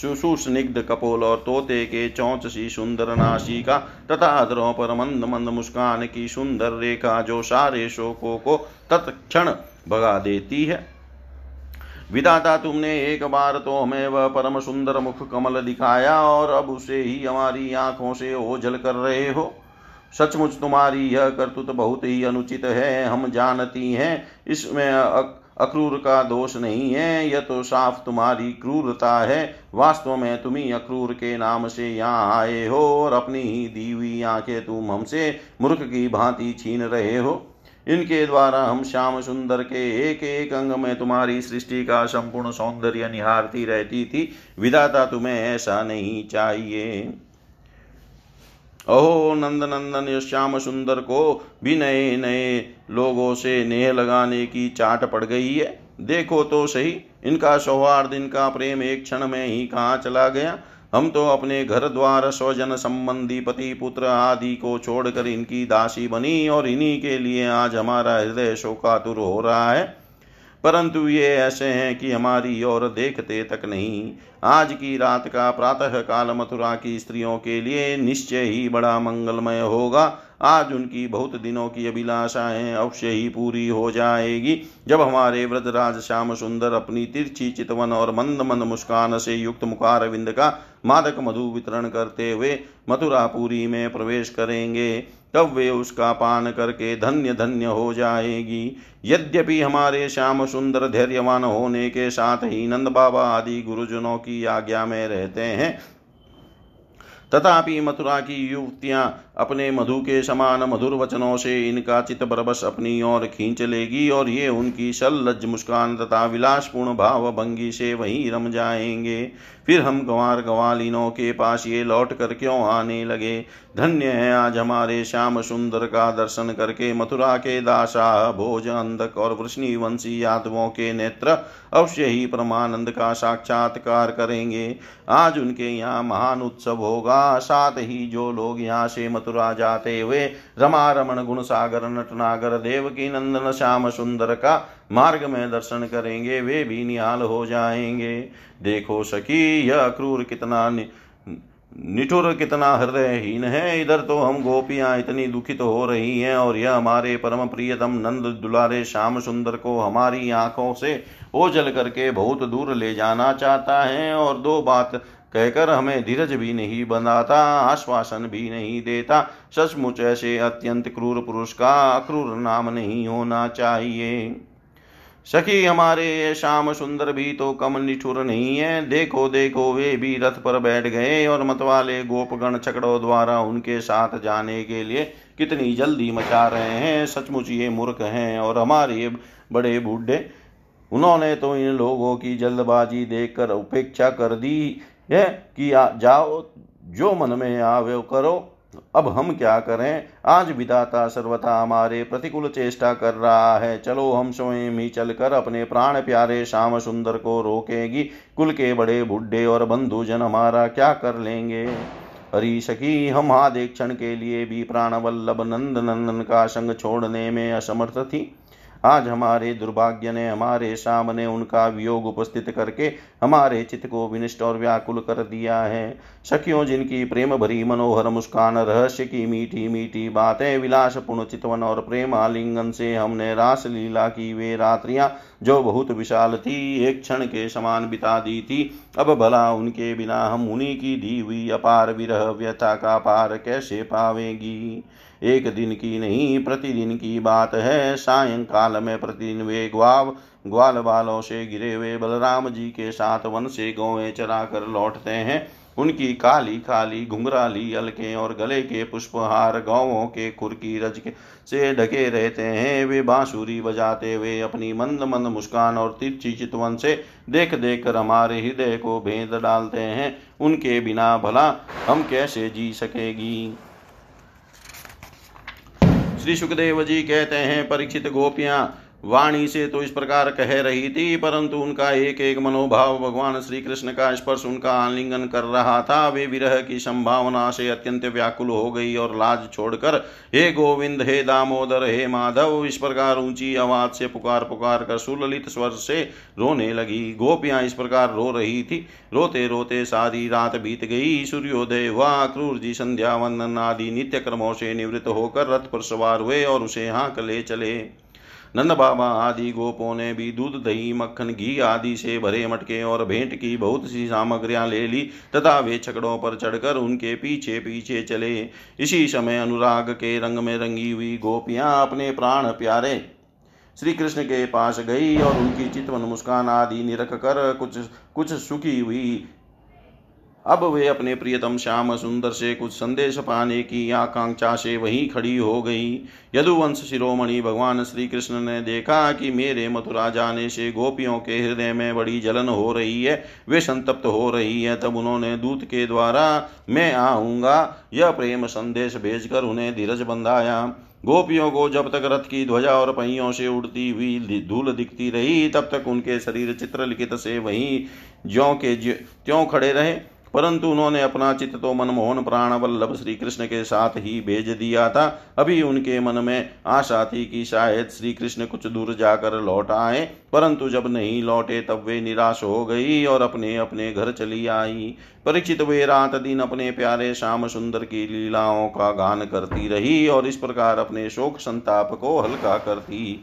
सुसुस्निग्ध कपोल और तोते के चोंच सी सुंदर नासिका तथा अधरों पर मंद मंद मुस्कान की सुंदर रेखा जो सारे शोकों को तत्क्षण भगा देती है। विधाता, तुमने एक बार तो हमें वह परम सुंदर मुख कमल दिखाया और अब उसे ही हमारी आंखों से ओझल कर रहे हो। सचमुच तुम्हारी यह करतूत बहुत ही अनुचित है, हम जानती हैं, इसमें अक्रूर का दोष नहीं है, यह तो साफ तुम्हारी क्रूरता है। वास्तव में तुम ही अक्रूर के नाम से यहाँ आए हो और अपनी ही दी हुई आंखें तुम हमसे मूर्ख की भांति छीन रहे हो। इनके द्वारा हम श्याम सुंदर के एक एक अंग में तुम्हारी सृष्टि का संपूर्ण सौंदर्य निहारती रहती थी। विधाता, तुम्हें ऐसा नहीं चाहिए। अहो नंदनंदन यह श्याम सुंदर को भी नए नए लोगों से नेह लगाने की चाट पड़ गई है। देखो तो सही, इनका सौहार्द इनका प्रेम एक क्षण में ही कहाँ चला गया। हम तो अपने घर द्वार स्वजन संबंधी पति पुत्र आदि को छोड़कर इनकी दासी बनी और इन्हीं के लिए आज हमारा हृदय शोकातुर हो रहा है। परंतु ये ऐसे हैं कि हमारी ओर देखते तक नहीं। आज की रात का प्रातः काल मथुरा की स्त्रियों के लिए निश्चय ही बड़ा मंगलमय होगा। आज उनकी बहुत दिनों की अभिलाषाएं अवश्य ही पूरी हो जाएगी, जब हमारे वृद्धराज श्याम सुंदर अपनी तिरछी चितवन और मंद मंद मुस्कान से युक्त मुखारविंद का मादक मधु वितरण करते हुए मथुरापुरी में प्रवेश करेंगे। तब वे उसका पान करके धन्य धन्य हो जाएगी। यद्यपि हमारे श्याम सुंदर धैर्यवान होने के साथ ही नंद बाबा आदि गुरुजनों की आज्ञा में रहते हैं, तथापि मथुरा की युवतियां अपने मधु के समान मधुर वचनों से इनका चित बरबस अपनी ओर खींच लेगी और ये उनकी सल्लज मुस्कान तथा विलासपूर्ण भाव भंगी से वहीं रम जाएंगे। फिर हम गंवार गंवालिनों के पास ये लौट कर क्यों आने लगे। धन्य है आज हमारे श्याम सुंदर का दर्शन करके मथुरा के दासाह भोज अंधक और वृष्णिवंशी यादवों के नेत्र अवश्य ही परमानंद का साक्षात्कार करेंगे। आज उनके यहाँ महान उत्सव होगा। साथ ही जो लोग यहाँ से मथुरा जाते हुए रमा रमण गुण सागर नटनागर देवकी नंदन श्याम सुंदर का मार्ग में दर्शन करेंगे, वे भी निहाल हो जाएंगे। देखो सखी, यह क्रूर कितना निठुर कितना हृदयहीन है। इधर तो हम गोपियाँ इतनी दुखित हो रही हैं और यह हमारे परम प्रियतम नंद दुलारे श्याम सुंदर को हमारी आंखों से ओझल करके बहुत दूर ले जाना चाहता है और दो बात कहकर हमें धीरज भी नहीं बनाता, आश्वासन भी नहीं देता। सचमुच ऐसे अत्यंत क्रूर पुरुष का अक्रूर नाम नहीं होना चाहिए। सखी, हमारे ये श्याम सुंदर भी तो कम निठुर नहीं है। देखो देखो, वे भी रथ पर बैठ गए और मतवाले गोपगण छकड़ों द्वारा उनके साथ जाने के लिए कितनी जल्दी मचा रहे हैं। सचमुच ये मूर्ख हैं और हमारे बड़े बूढ़े, उन्होंने तो इन लोगों की जल्दबाजी देखकर उपेक्षा कर दी है कि जाओ जो मन में आवे करो, अब हम क्या करें। आज विधाता सर्वथा हमारे प्रतिकूल चेष्टा कर रहा है। चलो हम स्वयं ही चलकर अपने प्राण प्यारे श्याम सुंदर को रोकेगी। कुल के बड़े बुढ़े और बंधुजन हमारा क्या कर लेंगे। हरी सखी, हम आधे क्षण के लिए भी प्राणवल्लभ नंद नंदन का संग छोड़ने में असमर्थ थी। आज हमारे दुर्भाग्य ने हमारे सामने उनका वियोग उपस्थित करके हमारे चित्त को विनिष्ट और व्याकुल कर दिया है। सखियों, जिनकी प्रेम भरी मनोहर मुस्कान, रहस्य की मीठी मीठी बातें, विलासपूर्ण चितवन और प्रेम आलिंगन से हमने रास लीला की वे रात्रियां, जो बहुत विशाल थी, एक क्षण के समान बिता दी थी। अब भला उनके बिना हम उन्हीं की दी हुई अपार विरह व्यथा का पार कैसे पावेगी। एक दिन की नहीं, प्रतिदिन की बात है। सायंकाल में प्रतिदिन वे ग्वाल बालों से गिरे हुए बलराम जी के साथ वन से गौएं चरा कर लौटते हैं। उनकी काली काली घुंघराली अलकें और गले के पुष्पहार गौओं के खुर की रज से ढके रहते हैं। वे बांसुरी बजाते हुए अपनी मंद मंद मुस्कान और तिरछी चितवन से देख कर हमारे हृदय को भेद डालते हैं। उनके बिना भला हम कैसे जी सकेगी। श्री सुखदेव जी कहते हैं, परीक्षित, गोपियां वाणी से तो इस प्रकार कह रही थी, परंतु उनका एक एक मनोभाव भगवान श्री कृष्ण का स्पर्श उनका आलिंगन कर रहा था। वे विरह की संभावना से अत्यंत व्याकुल हो गई और लाज छोड़कर हे गोविंद, हे दामोदर, हे माधव, इस प्रकार ऊंची आवाज से पुकार कर सुललित स्वर से रोने लगी। गोपियां इस प्रकार रो रही थी। रोते रोते सारी रात बीत गई। सूर्योदय हुआ। क्रूर जी संध्या वंदन आदि नित्य क्रमों से निवृत्त होकर रथ पर सवार हुए और उसे हाँक ले चले। नंद बाबा आदि गोपों ने भी दूध दही मक्खन घी आदि से भरे मटके और भेंट की बहुत सी सामग्रियां ले ली तथा वे छकड़ों पर चढ़कर उनके पीछे पीछे चले। इसी समय अनुराग के रंग में रंगी हुई गोपियां अपने प्राण प्यारे श्री कृष्ण के पास गई और उनकी चितवन मुस्कान आदि निरख कर कुछ सुखी हुई अब वे अपने प्रियतम श्याम सुंदर से कुछ संदेश पाने की आकांक्षा से वहीं खड़ी हो गई। यदुवंश शिरोमणि भगवान श्री कृष्ण ने देखा कि मेरे मथुरा जाने से गोपियों के हृदय में बड़ी जलन हो रही है, वे संतप्त हो रही है। तब उन्होंने दूत के द्वारा मैं आऊँगा यह प्रेम संदेश भेजकर उन्हें धीरज बंधाया। गोपियों को जब तक रथ की ध्वजा और पहियों से उड़ती हुई धूल दिखती रही तब तक उनके शरीर चित्रलिखित से वहीं ज्यों के त्यों खड़े रहे, परंतु उन्होंने अपना चित्त तो मनमोहन प्राण वल्लभ श्री कृष्ण के साथ ही भेज दिया था। अभी उनके मन में आशा थी कि शायद श्री कृष्ण कुछ दूर जाकर लौट आए, परंतु जब नहीं लौटे तब वे निराश हो गई और अपने अपने घर चली आई। परीक्षित वे रात दिन अपने प्यारे श्याम सुंदर की लीलाओं का गान करती रही और इस प्रकार अपने शोक संताप को हल्का करती।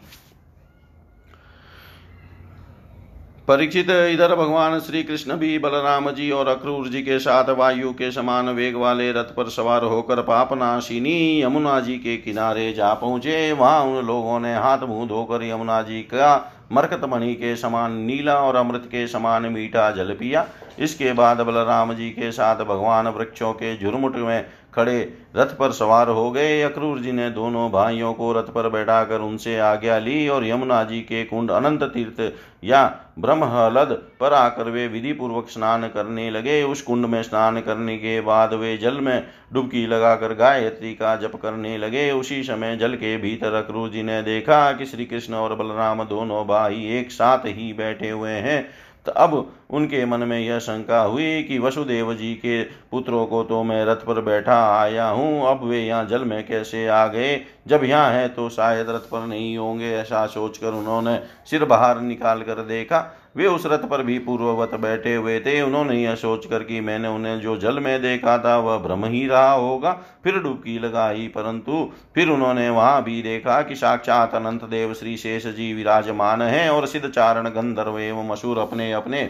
परीक्षित, इधर भगवान श्री कृष्ण भी बलराम जी और अक्रूर जी के साथ वायु के समान वेग वाले रथ पर सवार होकर पापनाशिनी यमुना जी के किनारे जा पहुँचे। वहाँ उन लोगों ने हाथ मुँह धोकर यमुना जी का मरकत मणि के समान नीला और अमृत के समान मीठा जल पिया। इसके बाद बलराम जी के साथ भगवान वृक्षों के झुरमुट में खड़े रथ पर सवार हो गए। अक्रूर जी ने दोनों भाइयों को रथ पर बैठाकर उनसे आज्ञा ली और यमुना जी के कुंड अनंत तीर्थ या ब्रह्महलद पर आकर वे विधि पूर्वक स्नान करने लगे। उस कुंड में स्नान करने के बाद वे जल में डुबकी लगाकर गायत्री का जप करने लगे। उसी समय जल के भीतर अक्रूर जी ने देखा कि श्री कृष्ण और बलराम दोनों भाई एक साथ ही बैठे हुए हैं। तो अब उनके मन में यह शंका हुई कि वसुदेव जी के पुत्रों को तो मैं रथ पर बैठा आया हूँ, अब वे यहाँ जल में कैसे आ गए? जब यहाँ हैं तो शायद रथ पर नहीं होंगे। ऐसा सोचकर उन्होंने सिर बाहर निकाल कर देखा, वे उस रथ पर भी पूर्ववत बैठे हुए थे। उन्होंने यह सोचकर कि मैंने उन्हें जो जल में देखा था वह भ्रम ही रहा होगा, फिर डुबकी लगाई, परंतु फिर उन्होंने वहाँ भी देखा कि साक्षात अनंत देव श्री शेष जी विराजमान हैं और सिद्ध चारण गंधर्व एवं असुर अपने अपने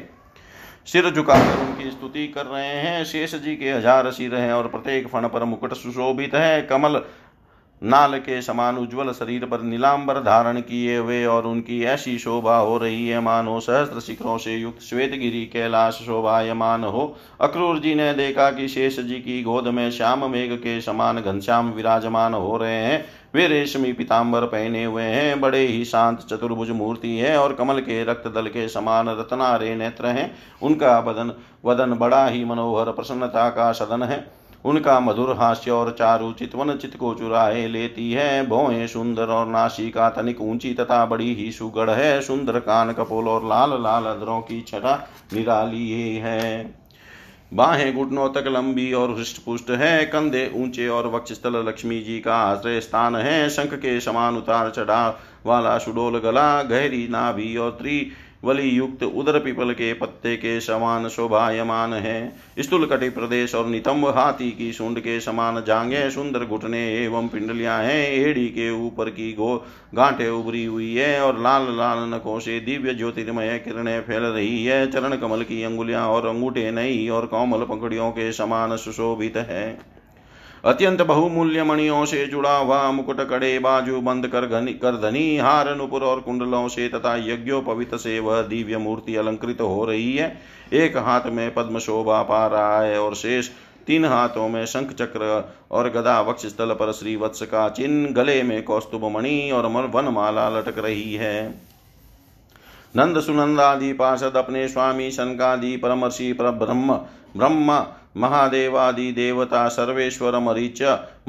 सिर झुकाकर उनकी स्तुति कर रहे हैं। शेष जी के 1000 सिर हैं और प्रत्येक फण पर मुकुट सुशोभित है। कमल नाल के समान उज्ज्वल शरीर पर नीलांबर धारण किए हुए और उनकी ऐसी शोभा हो रही है मानो सहस्त्र शिखरों से युक्त श्वेतगिरी कैलाश शोभायमान हो। अक्रूर जी ने देखा कि शेष जी की गोद में श्याम मेघ के समान घनश्याम विराजमान हो रहे हैं। वे रेशमी पीताम्बर पहने हुए हैं, बड़े ही शांत चतुर्भुज मूर्ति है और कमल के रक्त दल के समान रत्नारे नेत्र हैं। उनका वदन बड़ा ही मनोहर प्रसन्नता का सदन है। उनका मधुर हास्य और चारु चितवन चित्त को चुराए लेती है। भौहें सुंदर और नासिका तनिक ऊंची तथा बड़ी ही सुगढ़ है। सुंदर कान कपोल और लाल लाल अधरों की छटा निराली है। बाहें घुटनों तक लंबी और हृष्ट पुष्ट है। कंधे ऊंचे और वक्षस्थल लक्ष्मी जी का आश्रय स्थान है। शंख के समान उतार चढ़ा वाला सुडोल गला, गहरी नाभि और वली युक्त उदर पीपल के पत्ते के समान शोभायमान है। स्थूलकटि प्रदेश और नितंब हाथी की सूंड के समान जांघें, सुंदर घुटने एवं पिंडलियां हैं। एड़ी के ऊपर की गांठें उभरी हुई है और लाल लाल नखों से दिव्य ज्योतिर्मय किरणें फैल रही है। चरण कमल की अंगुलियां और अंगूठे नई और कोमल पंखुड़ियों के समान सुशोभित है। अत्यंत बहुमूल्य मणियों से जुड़ा हुआ मुकुट, कड़े, बाजू बंद कर धनी, हार, नुपुर और कुंडलों से तथा यज्ञोपवीत से वह दिव्य मूर्ति अलंकृत हो रही है। एक हाथ में पद्म शोभा पा रहा है और शेष 3 हाथों में शंख, चक्र और गदा, वक्षस्थल पर श्रीवत्स का चिन्ह, गले में कौस्तुभ मणि और वनमाला लटक रही है। नंद सुनंदादि पार्षद अपने स्वामी शनकादि, परमर्षि, परब्रह्म, ब्रह्मा, महादेवादि देवता, सर्वेश्वर,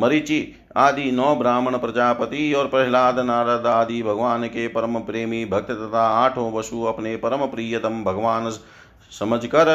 मरीचि आदि 9 ब्राह्मण प्रजापति और प्रहलाद, नारद आदि भगवान के परम प्रेमी भक्त तथा 8 वसु अपने परम प्रियतम भगवान समझकर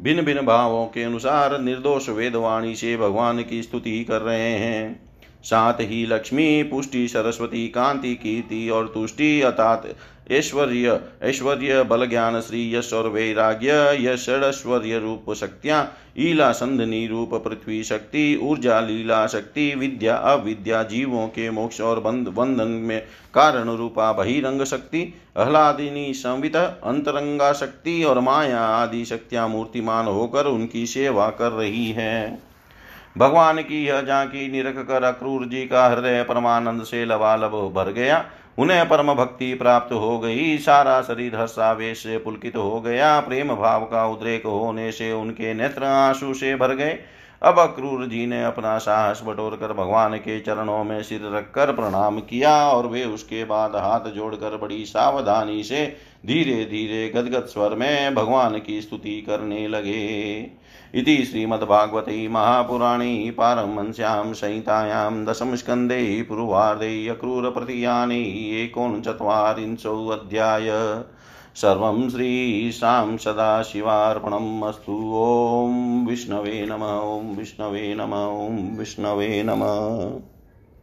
भिन्न भिन्न भावों के अनुसार निर्दोष वेदवाणी से भगवान की स्तुति कर रहे हैं। साथ ही लक्ष्मी, पुष्टि, सरस्वती, कांति, कीर्ति और तुष्टि अर्थात ऐश्वर्य, बल, ज्ञान, श्री, यश और वैराग्य, यश षडश्वर्य रूप शक्तियाँ, ईला, संधनी रूप पृथ्वी शक्ति, ऊर्जा, लीला शक्ति, विद्या, अविद्या, जीवों के मोक्ष और बंधन में कारण रूपा बहिरंग शक्ति, आह्लादिनी, संवित, अंतरंगा शक्ति और माया आदि शक्तियाँ मूर्तिमान होकर उनकी सेवा कर रही है। भगवान की यह झांकी निरख कर अक्रूर जी का हृदय परमानंद से लबालब भर गया। उन्हें परम भक्ति प्राप्त हो गई। सारा शरीर हर्षावेश से पुलकित हो गया। प्रेम भाव का उद्रेक होने से उनके नेत्र आंसू से भर गए। अब अक्रूर जी ने अपना साहस बटोर कर भगवान के चरणों में सिर रखकर प्रणाम किया और वे उसके बाद हाथ जोड़कर बड़ी सावधानी से धीरे धीरे गदगद स्वर में भगवान की स्तुति करने लगे। इति श्रीमद्भागवते महापुराणे पारमहंस्यां संहितायां दशम स्कंदे पूर्वार्धे अक्रूर प्रतियाने एकोनचत्वारिंशोऽध्याय। सर्वं श्रीशां सदाशिवार्पणमस्तु। ओं विष्णवे नमः। ओं विष्णवे नमः। ओं विष्णवे नमः।